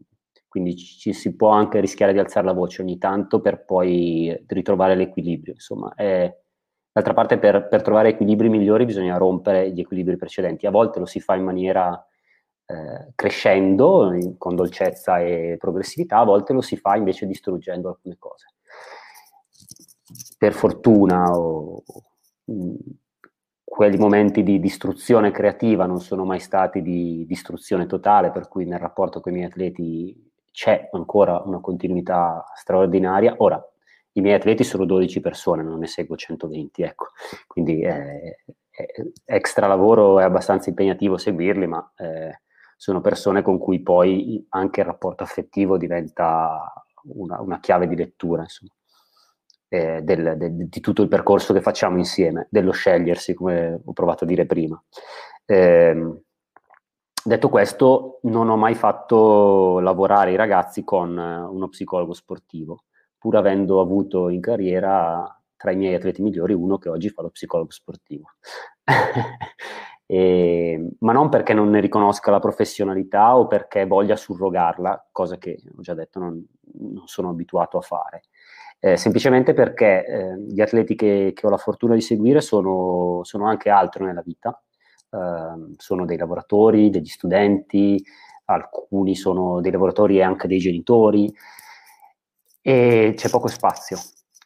Quindi ci si può anche rischiare di alzare la voce ogni tanto per poi ritrovare l'equilibrio, insomma. E, d'altra parte, per, per trovare equilibri migliori bisogna rompere gli equilibri precedenti. A volte lo si fa in maniera eh, crescendo, con dolcezza e progressività, a volte lo si fa invece distruggendo alcune cose. Per fortuna, o, o, quelli momenti di distruzione creativa non sono mai stati di distruzione totale, per cui nel rapporto con i miei atleti c'è ancora una continuità straordinaria. Ora, i miei atleti sono dodici persone, non ne seguo centoventi, ecco, quindi eh, extra lavoro, è abbastanza impegnativo seguirli, ma eh, sono persone con cui poi anche il rapporto affettivo diventa una, una chiave di lettura, insomma, eh, del, de, di tutto il percorso che facciamo insieme, dello scegliersi, come ho provato a dire prima. Eh, Detto questo, non ho mai fatto lavorare i ragazzi con uno psicologo sportivo, pur avendo avuto in carriera tra i miei atleti migliori uno che oggi fa lo psicologo sportivo. e, ma non perché non ne riconosca la professionalità o perché voglia surrogarla, cosa che ho già detto non, non sono abituato a fare. Eh, semplicemente perché eh, gli atleti che, che ho la fortuna di seguire sono, sono anche altro nella vita. Uh, sono dei lavoratori, degli studenti, alcuni sono dei lavoratori e anche dei genitori, e c'è poco spazio,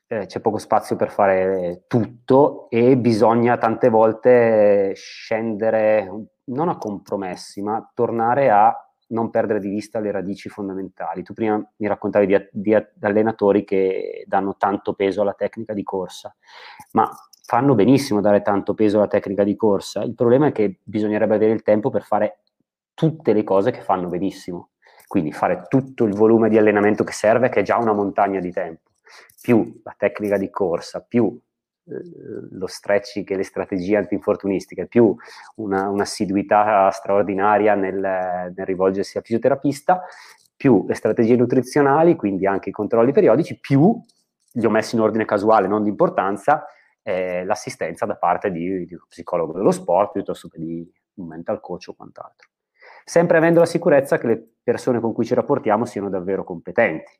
eh, c'è poco spazio per fare tutto, e bisogna tante volte scendere, non a compromessi, ma tornare a non perdere di vista le radici fondamentali. Tu prima mi raccontavi di, di allenatori che danno tanto peso alla tecnica di corsa, ma fanno benissimo dare tanto peso alla tecnica di corsa, il problema è che bisognerebbe avere il tempo per fare tutte le cose che fanno benissimo, quindi fare tutto il volume di allenamento che serve, che è già una montagna di tempo, più la tecnica di corsa, più eh, lo stretching e le strategie antinfortunistiche, più una, un'assiduità straordinaria nel, nel rivolgersi al fisioterapista, più le strategie nutrizionali, quindi anche i controlli periodici, più, li ho messi in ordine casuale, non di importanza, eh, l'assistenza da parte di, di uno psicologo dello sport, piuttosto che di un mental coach o quant'altro. Sempre avendo la sicurezza che le persone con cui ci rapportiamo siano davvero competenti,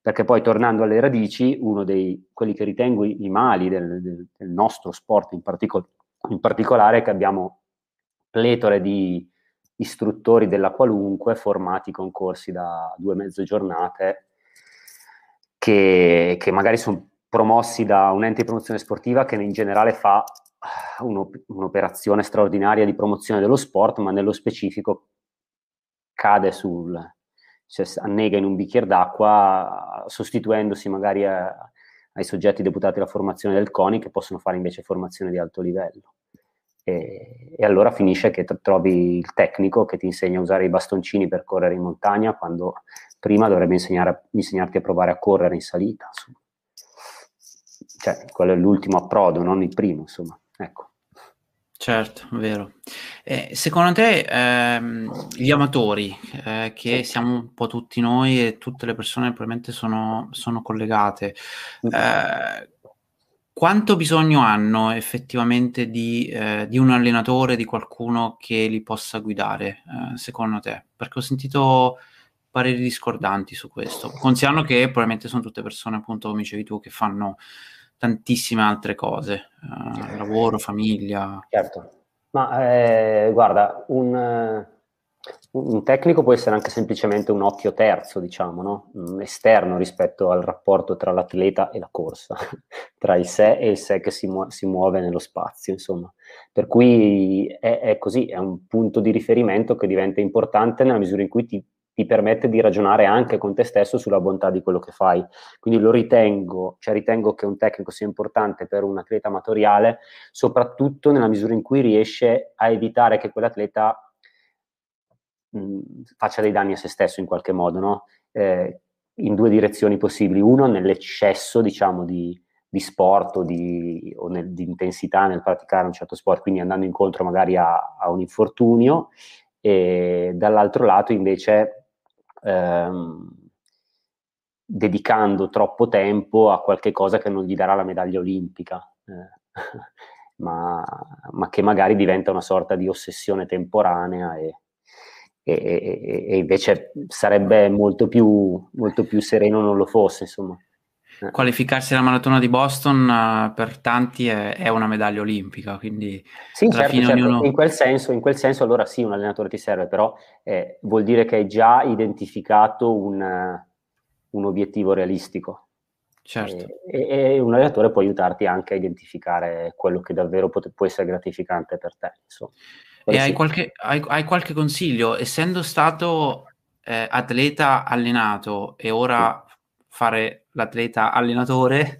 perché poi, tornando alle radici, uno dei quelli che ritengo i mali del, del, del nostro sport in, particol- in particolare è che abbiamo pletore di istruttori della qualunque formati con corsi da due e mezzo giornate che, che magari sono promossi da un ente di promozione sportiva che in generale fa un'op- un'operazione straordinaria di promozione dello sport, ma nello specifico cade sul, cioè annega in un bicchiere d'acqua, sostituendosi magari a, ai soggetti deputati alla formazione del CONI, che possono fare invece formazione di alto livello. E, e allora finisce che t- trovi il tecnico che ti insegna a usare i bastoncini per correre in montagna, quando prima dovrebbe insegnare, insegnarti a provare a correre in salita, insomma. Cioè, quello è l'ultimo approdo, non il primo, insomma, ecco. Certo, vero. Eh, secondo te ehm, gli amatori, eh, che siamo un po' tutti noi e tutte le persone probabilmente sono, sono collegate, eh, quanto bisogno hanno effettivamente di, eh, di un allenatore, di qualcuno che li possa guidare, eh, secondo te? Perché ho sentito pareri discordanti su questo, considerando che probabilmente sono tutte persone, appunto, come dicevi tu, che fanno tantissime altre cose, eh, lavoro, famiglia. Certo, ma eh, guarda, un, un tecnico può essere anche semplicemente un occhio terzo, diciamo, no? Esterno rispetto al rapporto tra l'atleta e la corsa, tra il sé e il sé che si, mu- si muove nello spazio, insomma. Per cui è, è così, è un punto di riferimento che diventa importante nella misura in cui ti ti permette di ragionare anche con te stesso sulla bontà di quello che fai. Quindi lo ritengo, cioè ritengo che un tecnico sia importante per un atleta amatoriale, soprattutto nella misura in cui riesce a evitare che quell'atleta mh, faccia dei danni a se stesso in qualche modo, no? Eh, in due direzioni possibili. Uno, nell'eccesso, diciamo, di, di sport o di, o nel, di intensità nel praticare un certo sport, quindi andando incontro magari a, a un infortunio, e dall'altro lato invece Ehm, dedicando troppo tempo a qualche cosa che non gli darà la medaglia olimpica, eh, ma, ma che magari diventa una sorta di ossessione temporanea e, e, e, e invece sarebbe molto più, molto più sereno non lo fosse, insomma. Eh. Qualificarsi alla maratona di Boston uh, per tanti è, è una medaglia olimpica, quindi sì, certo, certo. Ognuno... in quel senso, in quel senso allora sì, un allenatore ti serve, però eh, vuol dire che hai già identificato un, un obiettivo realistico, certo. e, e, e un allenatore può aiutarti anche a identificare quello che davvero pot- può essere gratificante per te, insomma. E hai, sì. qualche, hai, hai qualche consiglio, essendo stato eh, atleta allenato e ora sì. fare l'atleta allenatore,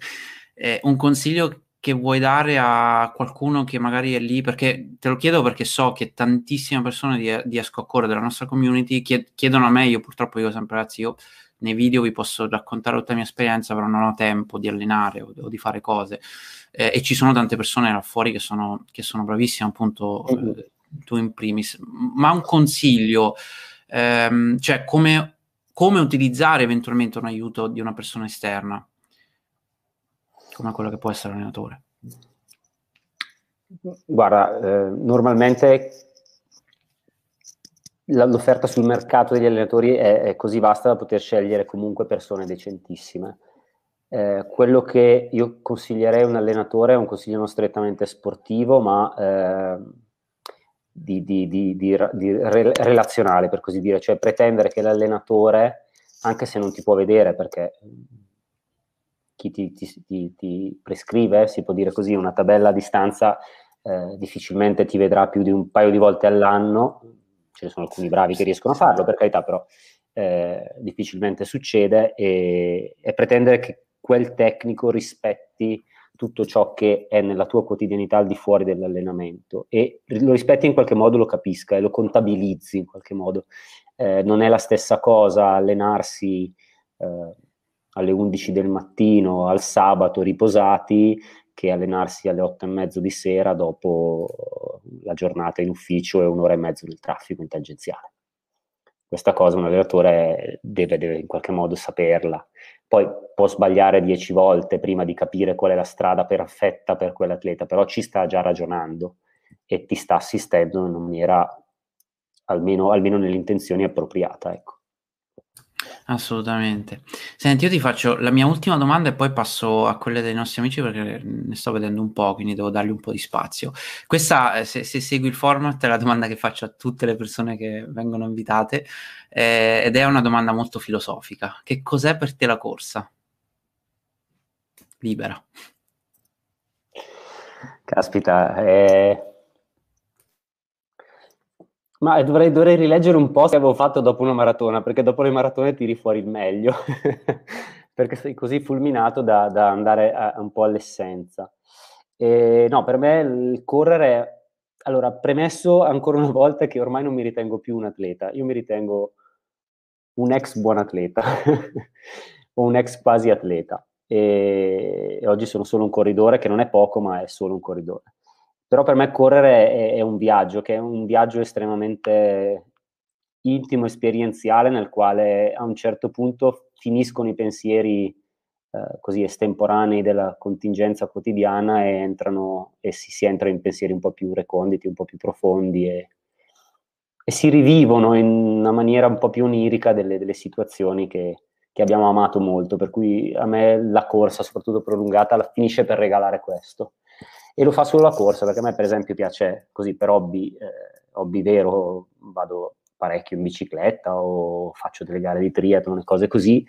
eh, un consiglio che vuoi dare a qualcuno che magari è lì? Perché te lo chiedo perché so che tantissime persone di, di Esco a Correre, della nostra community, chied- chiedono a me, io purtroppo io sempre, ragazzi, io nei video vi posso raccontare tutta la mia esperienza, però non ho tempo di allenare o, o di fare cose, eh, e ci sono tante persone là fuori che sono, che sono bravissime, appunto, eh, tu in primis, ma un consiglio, ehm, cioè come... come utilizzare eventualmente un aiuto di una persona esterna, come quello che può essere l'allenatore? Guarda, eh, normalmente la, l'offerta sul mercato degli allenatori è, è così vasta da poter scegliere comunque persone decentissime. Eh, quello che io consiglierei a un allenatore è un consiglio non strettamente sportivo, ma... Eh, Di, di, di, di, di relazionale, per così dire, cioè pretendere che l'allenatore, anche se non ti può vedere, perché chi ti, ti, ti, ti prescrive, si può dire così, una tabella a distanza, eh, difficilmente ti vedrà più di un paio di volte all'anno, ce ne sono alcuni bravi che riescono a farlo, per carità, però eh, difficilmente succede, e, e pretendere che quel tecnico rispetti tutto ciò che è nella tua quotidianità al di fuori dell'allenamento, e lo rispetti in qualche modo, lo capisca e lo contabilizzi in qualche modo. Eh, non è la stessa cosa allenarsi eh, alle undici del mattino al sabato riposati che allenarsi alle otto e mezzo di sera dopo la giornata in ufficio e un'ora e mezzo nel traffico in tangenziale. Questa cosa un allenatore deve, deve in qualche modo saperla. Poi può sbagliare dieci volte prima di capire qual è la strada perfetta per quell'atleta, però ci sta già ragionando e ti sta assistendo in una maniera, almeno, almeno nelle intenzioni, appropriata, ecco. Assolutamente. Senti, io ti faccio la mia ultima domanda e poi passo a quelle dei nostri amici, perché ne sto vedendo un po', quindi devo dargli un po' di spazio. Questa, se, se segui il format, è la domanda che faccio a tutte le persone che vengono invitate, eh, ed è una domanda molto filosofica. Che cos'è per te la corsa? Libera. Caspita, eh... Ma dovrei, dovrei rileggere un po' che avevo fatto dopo una maratona, perché dopo le maratone tiri fuori il meglio, perché sei così fulminato da, da andare a, un po' all'essenza. E, no, per me il correre, allora, premesso ancora una volta che ormai non mi ritengo più un atleta, io mi ritengo un ex buon atleta, o un ex quasi atleta, e, e oggi sono solo un corridore, che non è poco, ma è solo un corridore. Però per me correre è, è un viaggio, che è un viaggio estremamente intimo, esperienziale, nel quale a un certo punto finiscono i pensieri eh, così estemporanei della contingenza quotidiana e entrano e si, si entra in pensieri un po' più reconditi, un po' più profondi e, e si rivivono in una maniera un po' più onirica delle, delle situazioni che, che abbiamo amato molto, per cui a me la corsa, soprattutto prolungata, la finisce per regalare questo. E lo fa solo la corsa, perché a me per esempio piace così per hobby, eh, hobby vero, vado parecchio in bicicletta o faccio delle gare di triathlon e cose così,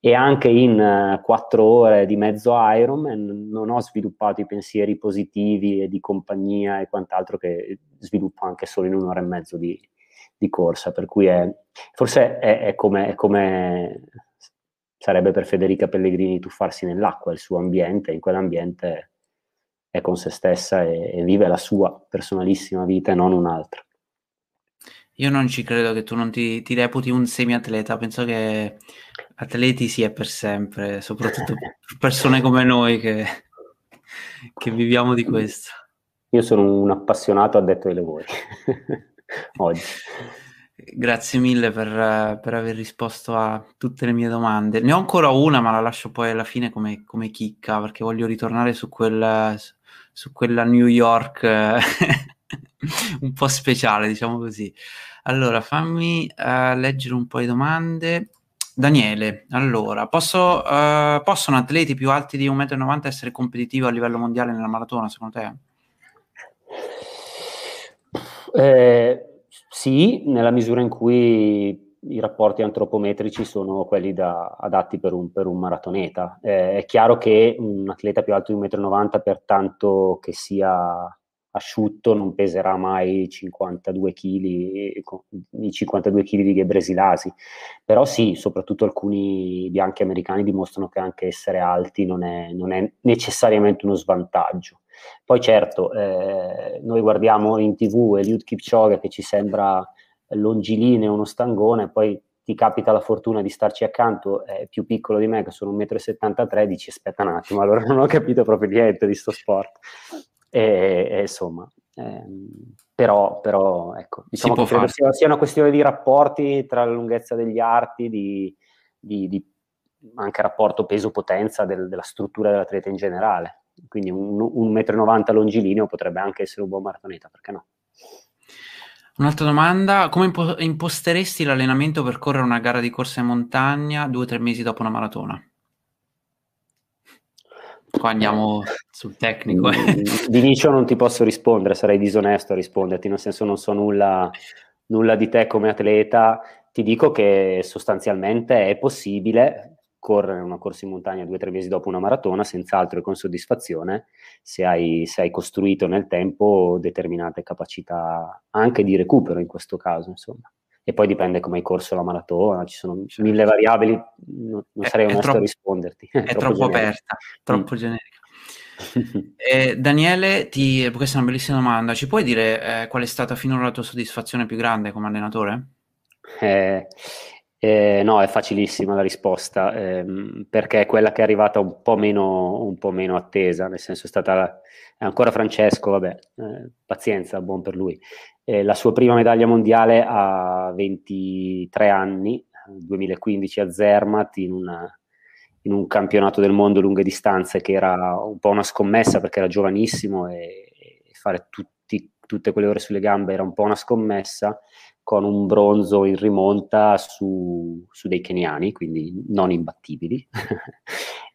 e anche in quattro eh, ore di mezzo Ironman non ho sviluppato i pensieri positivi e di compagnia e quant'altro che sviluppo anche solo in un'ora e mezzo di, di corsa, per cui è, forse è, è, come, è come sarebbe per Federica Pellegrini tuffarsi nell'acqua, il suo ambiente, in quell'ambiente è con se stessa e, e vive la sua personalissima vita e non un'altra. Io non ci credo che tu non ti, ti reputi un semi-atleta, penso che atleti si è per sempre, soprattutto persone come noi che, che viviamo di questo. Io sono un appassionato addetto ai lavori, oggi. Grazie mille per, per aver risposto a tutte le mie domande. Ne ho ancora una, ma la lascio poi alla fine come, come chicca, perché voglio ritornare su quella, su quella New York un po' speciale, diciamo così. Allora, fammi uh, leggere un po' di domande. Daniele, allora, posso, uh, possono atleti più alti di uno e novanta metri essere competitivi a livello mondiale nella maratona, secondo te? Eh... Sì, nella misura in cui i rapporti antropometrici sono quelli da, adatti per un, per un maratoneta. Eh, è chiaro che un atleta più alto di uno e novanta metri, per tanto che sia asciutto, non peserà mai cinquantadue chili, i cinquantadue chili di Gebreselassie. Però sì, soprattutto alcuni bianchi americani dimostrano che anche essere alti non è, non è necessariamente uno svantaggio. Poi certo, eh, noi guardiamo in tv Eliud Kipchoge che ci sembra longilineo, uno stangone, poi ti capita la fortuna di starci accanto, è più piccolo di me che sono uno e settantatré metri, dici aspetta un attimo, allora non ho capito proprio niente di sto sport. E, e insomma, ehm, però, però ecco, diciamo che credo sia, sia una questione di rapporti tra la lunghezza degli arti, di, di, di anche rapporto peso-potenza del, della struttura dell'atleta in generale. Quindi un, un uno e novanta metri longilineo potrebbe anche essere un buon maratoneta, perché no? Un'altra domanda: come imposteresti l'allenamento per correre una gara di corsa in montagna due o tre mesi dopo una maratona? Qua andiamo sul tecnico. Eh. Vinicio, non ti posso rispondere, sarei disonesto a risponderti, nel senso non so nulla, nulla di te come atleta. Ti dico che sostanzialmente è possibile correre una corsa in montagna due o tre mesi dopo una maratona, senz'altro e con soddisfazione, se hai, se hai costruito nel tempo determinate capacità anche di recupero in questo caso, insomma. E poi dipende come hai corso la maratona, ci sono certo. mille variabili, non, non sarei onesto a risponderti. È, è troppo, troppo aperta, troppo mm. generica. Eh, Daniele, ti, questa è una bellissima domanda. Ci puoi dire eh, qual è stata finora la tua soddisfazione più grande come allenatore? Eh, eh, no, è facilissima la risposta, ehm, perché è quella che è arrivata un po' meno, un po' meno attesa, nel senso è stata è ancora Francesco, vabbè, eh, pazienza, buon per lui. Eh, la sua prima medaglia mondiale a ventitré anni, duemilaquindici a Zermatt, in una... in un campionato del mondo lunghe distanze che era un po' una scommessa perché era giovanissimo e, e fare tutti, tutte quelle ore sulle gambe era un po' una scommessa, con un bronzo in rimonta su, su dei keniani, quindi non imbattibili,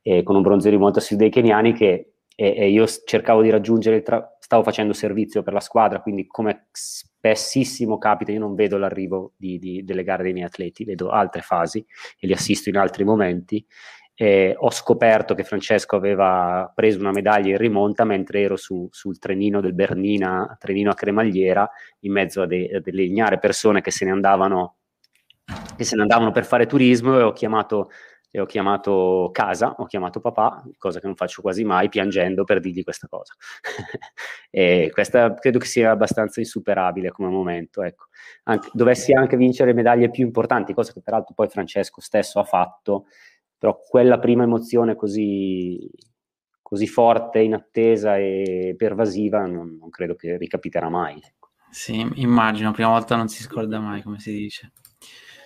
e con un bronzo in rimonta su dei keniani che e, e io cercavo di raggiungere, tra, stavo facendo servizio per la squadra, quindi come spessissimo capita io non vedo l'arrivo di, di, delle gare dei miei atleti, vedo altre fasi e li assisto in altri momenti. Eh, ho scoperto che Francesco aveva preso una medaglia in rimonta mentre ero su, sul trenino del Bernina, trenino a cremagliera, in mezzo a, de, a delle ignare persone che se ne andavano che se ne andavano per fare turismo, e ho chiamato, e ho chiamato casa, ho chiamato papà, cosa che non faccio quasi mai, piangendo per dirgli questa cosa. E questa credo che sia abbastanza insuperabile come momento, ecco. Anche, dovessi anche vincere medaglie più importanti, cosa che peraltro poi Francesco stesso ha fatto, però quella prima emozione così, così forte, inattesa e pervasiva non, non credo che ricapiterà mai. Sì, immagino, prima volta non si scorda mai, come si dice.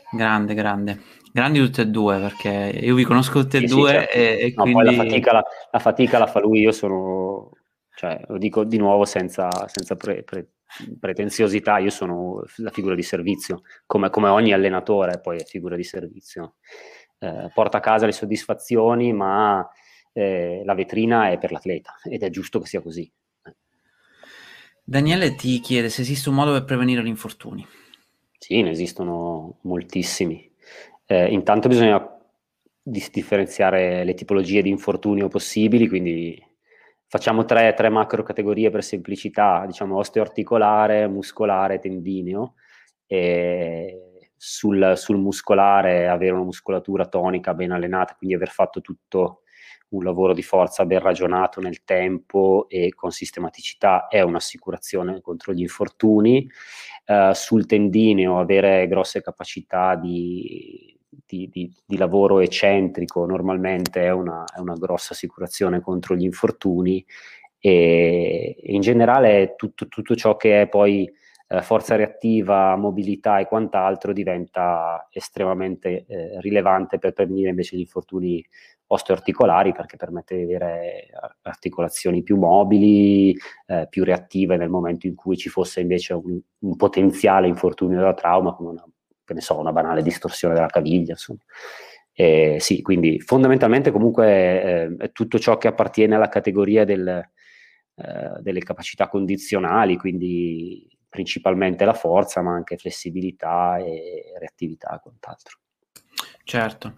Grande, grande. Grandi tutte e due, perché io vi conosco tutte e sì, due. Sì, certo. e, e no, quindi... Poi la fatica la, la fatica la fa lui, io sono... Cioè, lo dico di nuovo senza, senza pre, pre, pretenziosità, io sono la figura di servizio, come, come ogni allenatore poi è figura di servizio. Eh, porta a casa le soddisfazioni, ma eh, la vetrina è per l'atleta ed è giusto che sia così. Daniele ti chiede se esiste un modo per prevenire gli infortuni. Sì, ne esistono moltissimi. Eh, intanto bisogna dis- differenziare le tipologie di infortunio possibili, quindi facciamo tre, tre macro categorie per semplicità, diciamo osteoarticolare, muscolare, tendineo. E Sul, sul muscolare, avere una muscolatura tonica ben allenata, quindi aver fatto tutto un lavoro di forza ben ragionato nel tempo e con sistematicità è un'assicurazione contro gli infortuni. Uh, sul tendineo, avere grosse capacità di, di, di, di lavoro eccentrico normalmente è una, è una grossa assicurazione contro gli infortuni, e, e in generale tutto, tutto ciò che è poi forza reattiva, mobilità e quant'altro diventa estremamente eh, rilevante per prevenire invece gli infortuni osteoarticolari, perché permette di avere articolazioni più mobili, eh, più reattive nel momento in cui ci fosse invece un, un potenziale infortunio da trauma, come una, che ne so, una banale distorsione della caviglia, insomma. Eh, sì, quindi fondamentalmente comunque eh, tutto ciò che appartiene alla categoria del, eh, delle capacità condizionali, quindi principalmente la forza, ma anche flessibilità e reattività e quant'altro. Certo.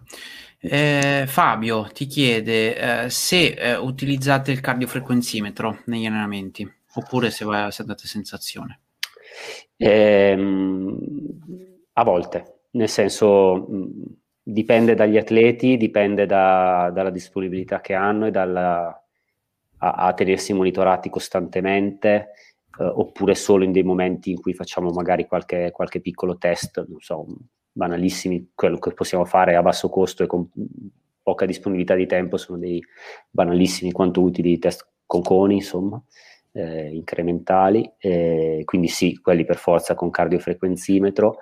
Eh, Fabio ti chiede eh, se eh, utilizzate il cardiofrequenzimetro negli allenamenti, oppure se, se date sensazione. Eh, a volte, nel senso dipende dagli atleti, dipende da, dalla disponibilità che hanno e dalla, a, a tenersi monitorati costantemente, Uh, oppure solo in dei momenti in cui facciamo magari qualche, qualche piccolo test, non so, banalissimi, quello che possiamo fare a basso costo e con poca disponibilità di tempo sono dei banalissimi quanto utili test con coni, insomma, eh, incrementali, eh, quindi sì, quelli per forza con cardiofrequenzimetro.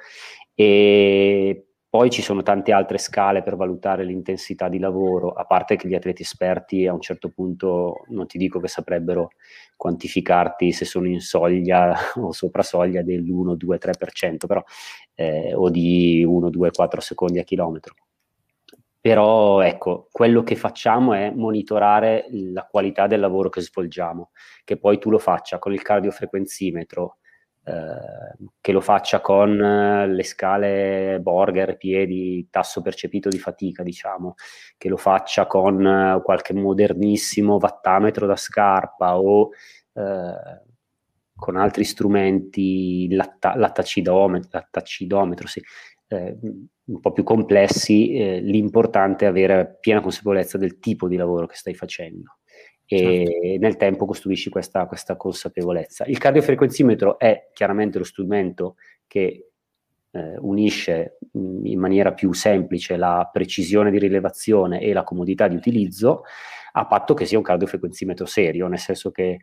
E poi ci sono tante altre scale per valutare l'intensità di lavoro, a parte che gli atleti esperti a un certo punto non ti dico che saprebbero quantificarti se sono in soglia o sopra soglia dell'uno due tre per cento, però, eh, o di uno due quattro secondi a chilometro. Però ecco, quello che facciamo è monitorare la qualità del lavoro che svolgiamo, che poi tu lo faccia con il cardiofrequenzimetro, eh, che lo faccia con le scale Borger, piedi, tasso percepito di fatica, diciamo, che lo faccia con qualche modernissimo wattametro da scarpa o eh, con altri strumenti, latta, lattacidometro, lattacidometro sì, eh, un po' più complessi, eh, l'importante è avere piena consapevolezza del tipo di lavoro che stai facendo e nel tempo costruisci questa, questa consapevolezza. Il cardiofrequenzimetro è chiaramente lo strumento che eh, unisce mh, in maniera più semplice la precisione di rilevazione e la comodità di utilizzo, a patto che sia un cardiofrequenzimetro serio, nel senso che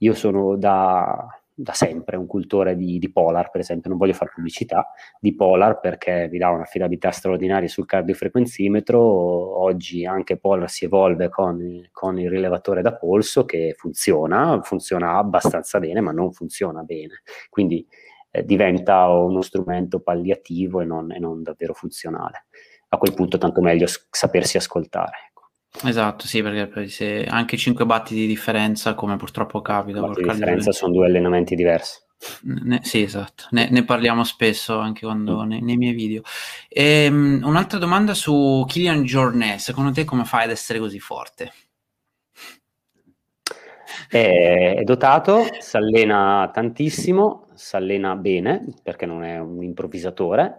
io sono da, da sempre un cultore di, di Polar, per esempio, non voglio fare pubblicità di Polar perché vi dà un'affidabilità straordinaria sul cardiofrequenzimetro. Oggi anche Polar si evolve con, con il rilevatore da polso che funziona, funziona abbastanza bene, ma non funziona bene, quindi eh, diventa uno strumento palliativo e non, e non davvero funzionale. A quel punto tanto meglio s- sapersi ascoltare. Esatto, sì, perché se anche cinque batti di differenza, come purtroppo capita, batti di differenza sono due allenamenti diversi. Ne, sì, esatto, ne, ne parliamo spesso anche quando mm. ne, nei miei video. Ehm, un'altra domanda su Kylian Jornet: secondo te come fai ad essere così forte? È dotato, si allena tantissimo, si allena bene perché non è un improvvisatore.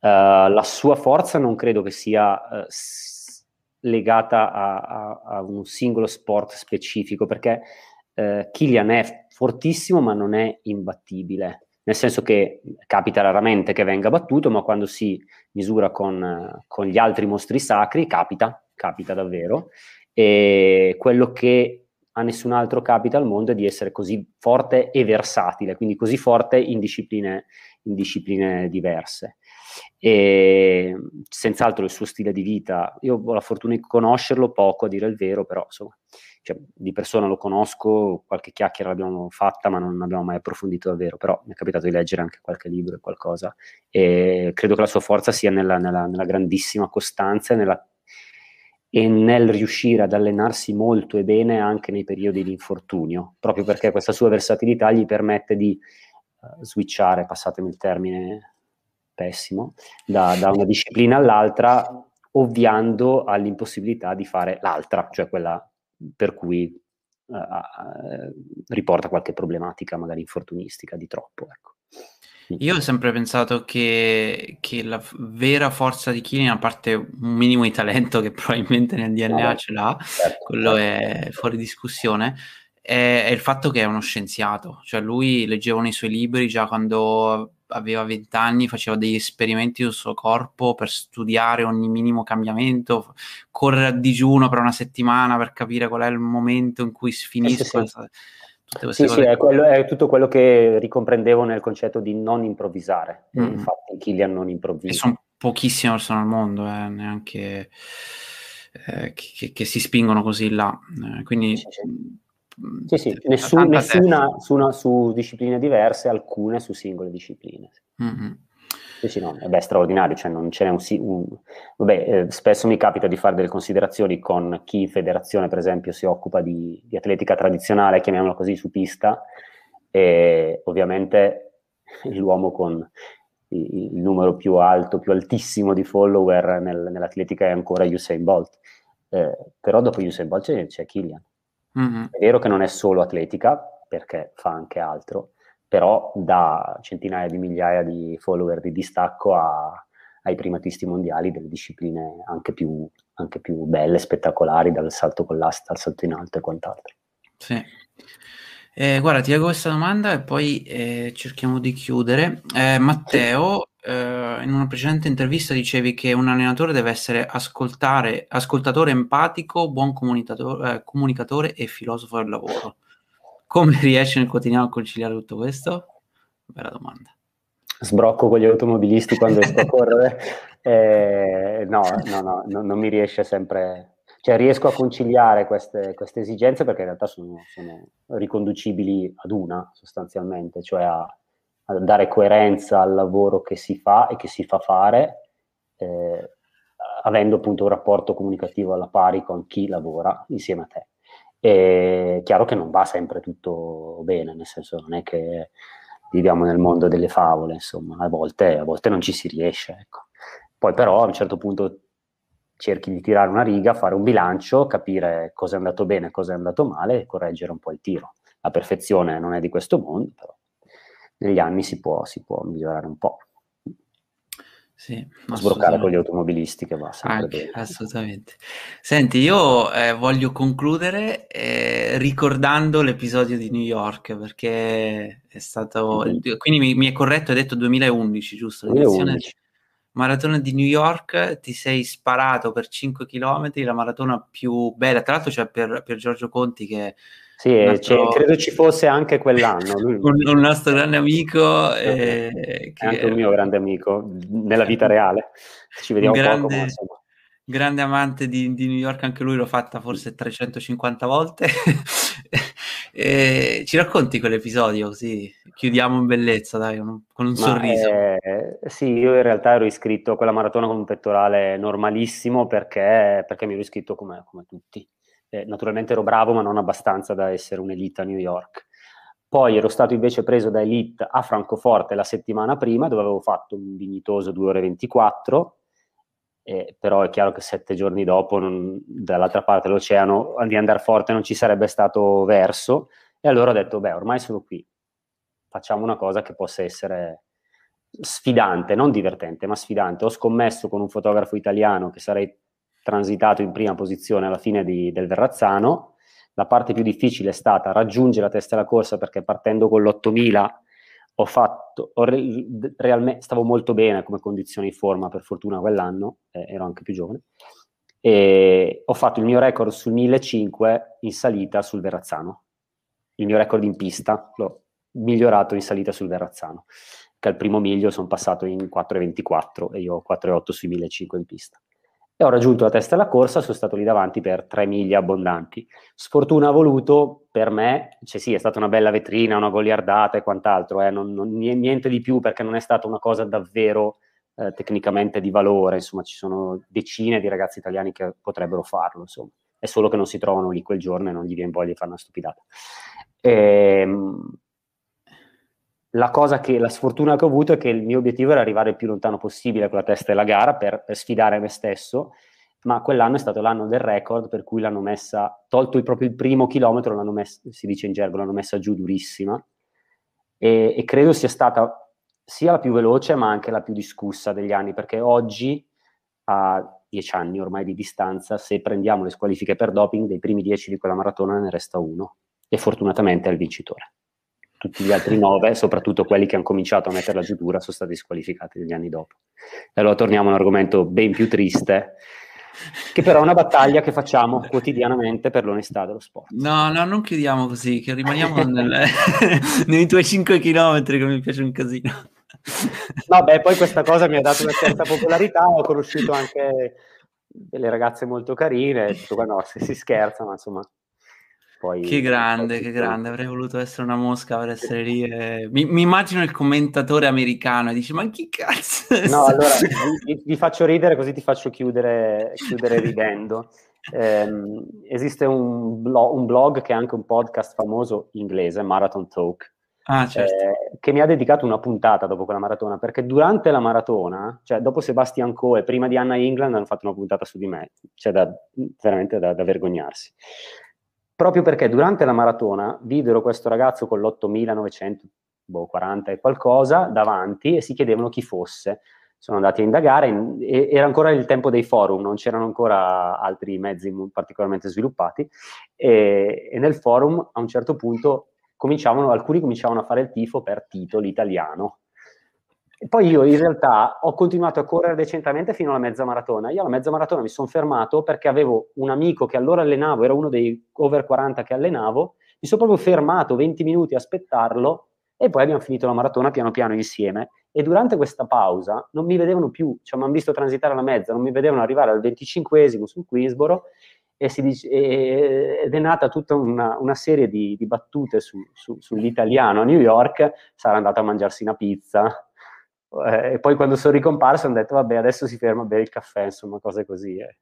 Uh, la sua forza non credo che sia... Uh, legata a, a, a un singolo sport specifico, perché eh, Kylian è fortissimo ma non è imbattibile, nel senso che capita raramente che venga battuto, ma quando si misura con, con gli altri mostri sacri capita, capita davvero, e quello che a nessun altro capita al mondo è di essere così forte e versatile, quindi così forte in discipline, in discipline diverse. E senz'altro il suo stile di vita, io ho la fortuna di conoscerlo poco, a dire il vero, però insomma, cioè, di persona lo conosco, qualche chiacchiera l'abbiamo fatta ma non abbiamo mai approfondito davvero, però mi è capitato di leggere anche qualche libro e qualcosa, e credo che la sua forza sia nella, nella, nella grandissima costanza e, nella, e nel riuscire ad allenarsi molto e bene anche nei periodi di infortunio, proprio perché questa sua versatilità gli permette di uh, switchare, passatemi il termine pessimo, da, da una disciplina all'altra, ovviando all'impossibilità di fare l'altra, cioè quella per cui eh, riporta qualche problematica magari infortunistica di troppo, ecco. Io ho sempre pensato che, che la vera forza di Kylian, a parte un minimo di talento che probabilmente nel D N A no, ce l'ha, certo, quello certo. È fuori discussione, è, è il fatto che è uno scienziato, cioè lui, leggevo nei suoi libri già quando aveva vent'anni, faceva degli esperimenti sul suo corpo per studiare ogni minimo cambiamento, correre a digiuno per una settimana per capire qual è il momento in cui si finiscono. Eh sì, tutte sì, sì è, quello, è tutto quello che ricomprendevo nel concetto di non improvvisare. Mm. Infatti Kylian non improvvisa. E sono pochissime persone al mondo, eh, neanche eh, che, che si spingono così là. Eh, quindi... Sì, sì. Sì, sì, nessun, nessuna su, una, su discipline diverse, alcune su singole discipline. Mm-hmm. Sì, sì, no, beh, straordinario, cioè non ce n'è un, un vabbè, eh, spesso mi capita di fare delle considerazioni con chi in federazione, per esempio, si occupa di, di atletica tradizionale, chiamiamola così, su pista, e ovviamente l'uomo con il, il numero più alto, più altissimo di follower nel, nell'atletica è ancora Usain Bolt, eh, però dopo Usain Bolt c'è, c'è Kylian. Mm-hmm. È vero che non è solo atletica, perché fa anche altro, però da centinaia di migliaia di follower di distacco a, ai primatisti mondiali delle discipline anche più, anche più belle, spettacolari, dal salto con l'asta al salto in alto e quant'altro. Sì. Eh, guarda, ti leggo questa domanda e poi eh, cerchiamo di chiudere. Eh, Matteo, sì. eh, in una precedente intervista dicevi che un allenatore deve essere ascoltare, ascoltatore empatico, buon eh, comunicatore e filosofo del lavoro. Come riesci nel quotidiano a conciliare tutto questo? Bella domanda. Sbrocco con gli automobilisti quando esco a correre. Eh, no, no, no, no, non mi riesce sempre... Cioè riesco a conciliare queste, queste esigenze perché in realtà sono, sono riconducibili ad una sostanzialmente, cioè a, a dare coerenza al lavoro che si fa e che si fa fare, eh, avendo appunto un rapporto comunicativo alla pari con chi lavora insieme a te. È chiaro che non va sempre tutto bene, nel senso non è che viviamo nel mondo delle favole, insomma, a volte, a volte non ci si riesce, ecco. Poi però a un certo punto cerchi di tirare una riga, fare un bilancio, capire cosa è andato bene, cosa è andato male e correggere un po' il tiro. La perfezione non è di questo mondo, però negli anni si può, si può migliorare un po'. Sì, sbroccare con gli automobilisti, che va sempre anche, bene. Assolutamente. Senti, io eh, voglio concludere eh, ricordando l'episodio di New York, perché è stato, mm-hmm. quindi mi, mi è corretto, hai detto duemilaundici, giusto? duemilaundici. Maratona di New York, ti sei sparato per cinque chilometri, la maratona più bella, tra l'altro c'è cioè per, per Giorgio Conti che... Sì, altro... credo ci fosse anche quell'anno. Lui... un, un nostro grande amico. Eh, che... È anche un mio grande amico, nella vita reale. Ci vediamo un grande, poco, ma insomma. Grande amante di, di New York, anche lui l'ho fatta forse trecentocinquanta volte. E ci racconti quell'episodio, così chiudiamo in bellezza, dai, con un ma sorriso. Eh, sì, io in realtà ero iscritto a quella maratona con un pettorale normalissimo perché, perché mi ero iscritto come, come tutti. Eh, naturalmente ero bravo, ma non abbastanza da essere un'elite a New York. Poi ero stato invece preso da elite a Francoforte la settimana prima, dove avevo fatto un dignitoso due ore e ventiquattro, eh, però è chiaro che sette giorni dopo, non, dall'altra parte dell'oceano, di andare forte non ci sarebbe stato verso, e allora ho detto, beh, ormai sono qui, facciamo una cosa che possa essere sfidante, non divertente, ma sfidante. Ho scommesso con un fotografo italiano che sarei transitato in prima posizione alla fine di, del Verrazzano. La parte più difficile è stata raggiungere la testa della corsa, perché partendo con l'ottomila ho fatto, ho re, realmente stavo molto bene come condizione di forma, per fortuna quell'anno, eh, ero anche più giovane, e ho fatto il mio record sul millecinquecento in salita sul Verrazzano, il mio record in pista l'ho migliorato in salita sul Verrazzano, che al primo miglio sono passato in quattro e ventiquattro e io quattro e otto sui millecinquecento in pista. Ho raggiunto la testa della corsa, sono stato lì davanti per tre miglia abbondanti. Sfortuna ha voluto, per me, cioè sì, è stata una bella vetrina, una goliardata e quant'altro, eh, non, non, niente di più, perché non è stata una cosa davvero eh, tecnicamente di valore, insomma ci sono decine di ragazzi italiani che potrebbero farlo, insomma, è solo che non si trovano lì quel giorno e non gli viene voglia di fare una stupidata. Ehm... La cosa che, la sfortuna che ho avuto è che il mio obiettivo era arrivare il più lontano possibile con la testa della gara per, per sfidare me stesso, ma quell'anno è stato l'anno del record, per cui l'hanno messa, tolto il, proprio il primo chilometro, l'hanno messa, si dice in gergo, l'hanno messa giù durissima, e, e credo sia stata sia la più veloce ma anche la più discussa degli anni, perché oggi, a dieci anni ormai di distanza, se prendiamo le squalifiche per doping, dei primi dieci di quella maratona ne resta uno, e fortunatamente è il vincitore. Tutti gli altri nove, soprattutto quelli che hanno cominciato a metterla giù dura, sono stati squalificati negli anni dopo. E allora torniamo a un argomento ben più triste, che però è una battaglia che facciamo quotidianamente per l'onestà dello sport. No, no, non chiudiamo così, che rimaniamo nel, nei tuoi cinque chilometri, che mi piace un casino. Vabbè, poi questa cosa mi ha dato una certa popolarità, ho conosciuto anche delle ragazze molto carine, tutto qua, no, se si scherza, ma insomma... Poi, che grande, poi... che grande, avrei voluto essere una mosca per essere lì. E... Mi, mi immagino il commentatore americano e dice: ma chi cazzo? No, allora vi, vi faccio ridere, così ti faccio chiudere, chiudere ridendo. Eh, esiste un blog, un blog che è anche un podcast famoso inglese, Marathon Talk, ah, certo. eh, che mi ha dedicato una puntata dopo quella maratona, perché durante la maratona, cioè dopo Sebastian Coe e prima di Anna England, hanno fatto una puntata su di me, cioè da, veramente da, da vergognarsi. Proprio perché durante la maratona videro questo ragazzo con l'ottomilanovecento quaranta e qualcosa davanti e si chiedevano chi fosse. Sono andati a indagare, in, e, era ancora il tempo dei forum, non c'erano ancora altri mezzi particolarmente sviluppati, e, e nel forum a un certo punto cominciavano, alcuni cominciavano a fare il tifo per Tito l'italiano. E poi io in realtà ho continuato a correre decentemente fino alla mezza maratona. Io alla mezza maratona mi sono fermato perché avevo un amico che allora allenavo, era uno dei over quaranta che allenavo, mi sono proprio fermato venti minuti a aspettarlo e poi abbiamo finito la maratona piano piano insieme. E durante questa pausa non mi vedevano più, cioè mi hanno visto transitare la mezza, non mi vedevano arrivare al venticinquesimo sul Queensboro, e si dice, e, ed è nata tutta una, una serie di, di battute su, su, sull'italiano a New York, sarà andato a mangiarsi una pizza... Eh, e poi quando sono ricomparso hanno detto vabbè adesso si ferma a bere il caffè, insomma cose così eh.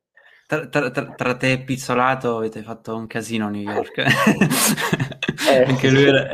tra, tra, tra, tra te e Pizzolato avete fatto un casino a New York. eh, anche lui era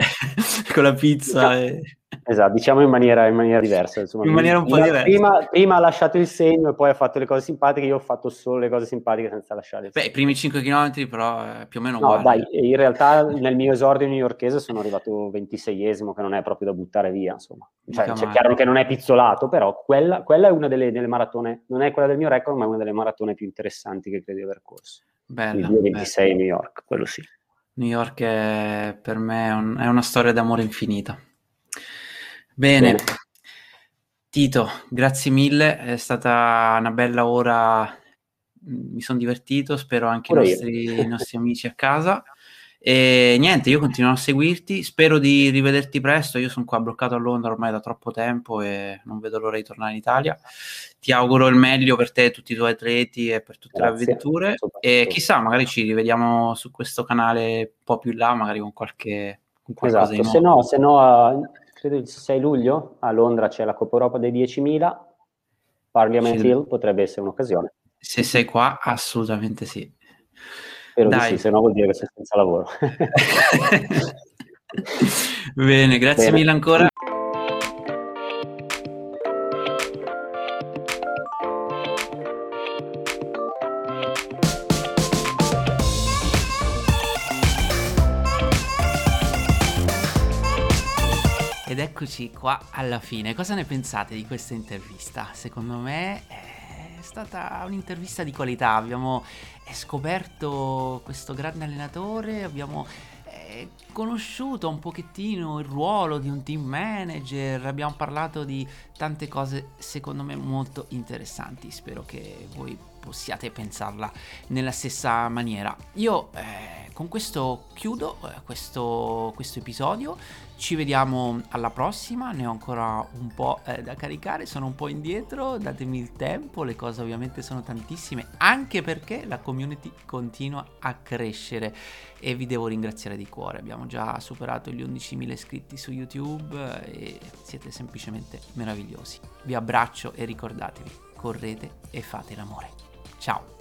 con la pizza. Diciamo, e... esatto, diciamo in maniera, in maniera diversa. Insomma, in maniera un po' diversa. Prima, prima ha lasciato il segno e poi ha fatto le cose simpatiche, io ho fatto solo le cose simpatiche senza lasciare il segno. Beh, i primi cinque chilometri però eh, più o meno no, uguale. Dai, in realtà nel mio esordio newyorkese sono arrivato ventiseiesimo, che non è proprio da buttare via, insomma. Cioè, cioè chiaro che non è Pizzolato, però quella, quella è una delle, delle maratone, non è quella del mio record, ma è una delle maratone più interessanti che credo di aver corso. Bella, il ventisei New York, quello sì. New York è, per me è, un, è una storia d'amore infinita. Bene. Bene, Tito, grazie mille, è stata una bella ora, mi sono divertito, spero anche i nostri, i nostri amici a casa. E niente, io continuo a seguirti, spero di rivederti presto. Io sono qua bloccato a Londra ormai da troppo tempo e non vedo l'ora di tornare in Italia. Ti auguro il meglio per te e tutti i tuoi atleti e per tutte grazie, le avventure, e chissà, magari ci rivediamo su questo canale un po' più in là, magari con qualche con qualcosa esatto. Se no, se no, credo il sei luglio a Londra c'è la Coppa Europa dei diecimila, Parliament sì. Hill potrebbe essere un'occasione. Se sei qua assolutamente sì. Spero di sì, se no vuol dire che sei senza lavoro. Bene, grazie Bene. mille ancora. Ed eccoci qua alla fine. Cosa ne pensate di questa intervista? Secondo me è stata un'intervista di qualità. Abbiamo scoperto questo grande allenatore, abbiamo eh, conosciuto un pochettino il ruolo di un team manager, abbiamo parlato di tante cose secondo me molto interessanti. Spero che voi possiate pensarla nella stessa maniera. Io eh, con questo chiudo eh, questo, questo episodio. Ci vediamo alla prossima, ne ho ancora un po' eh, da caricare, sono un po' indietro, datemi il tempo, le cose ovviamente sono tantissime, anche perché la community continua a crescere e vi devo ringraziare di cuore. Abbiamo già superato gli undicimila iscritti su YouTube e siete semplicemente meravigliosi. Vi abbraccio e ricordatevi, correte e fate l'amore. Ciao!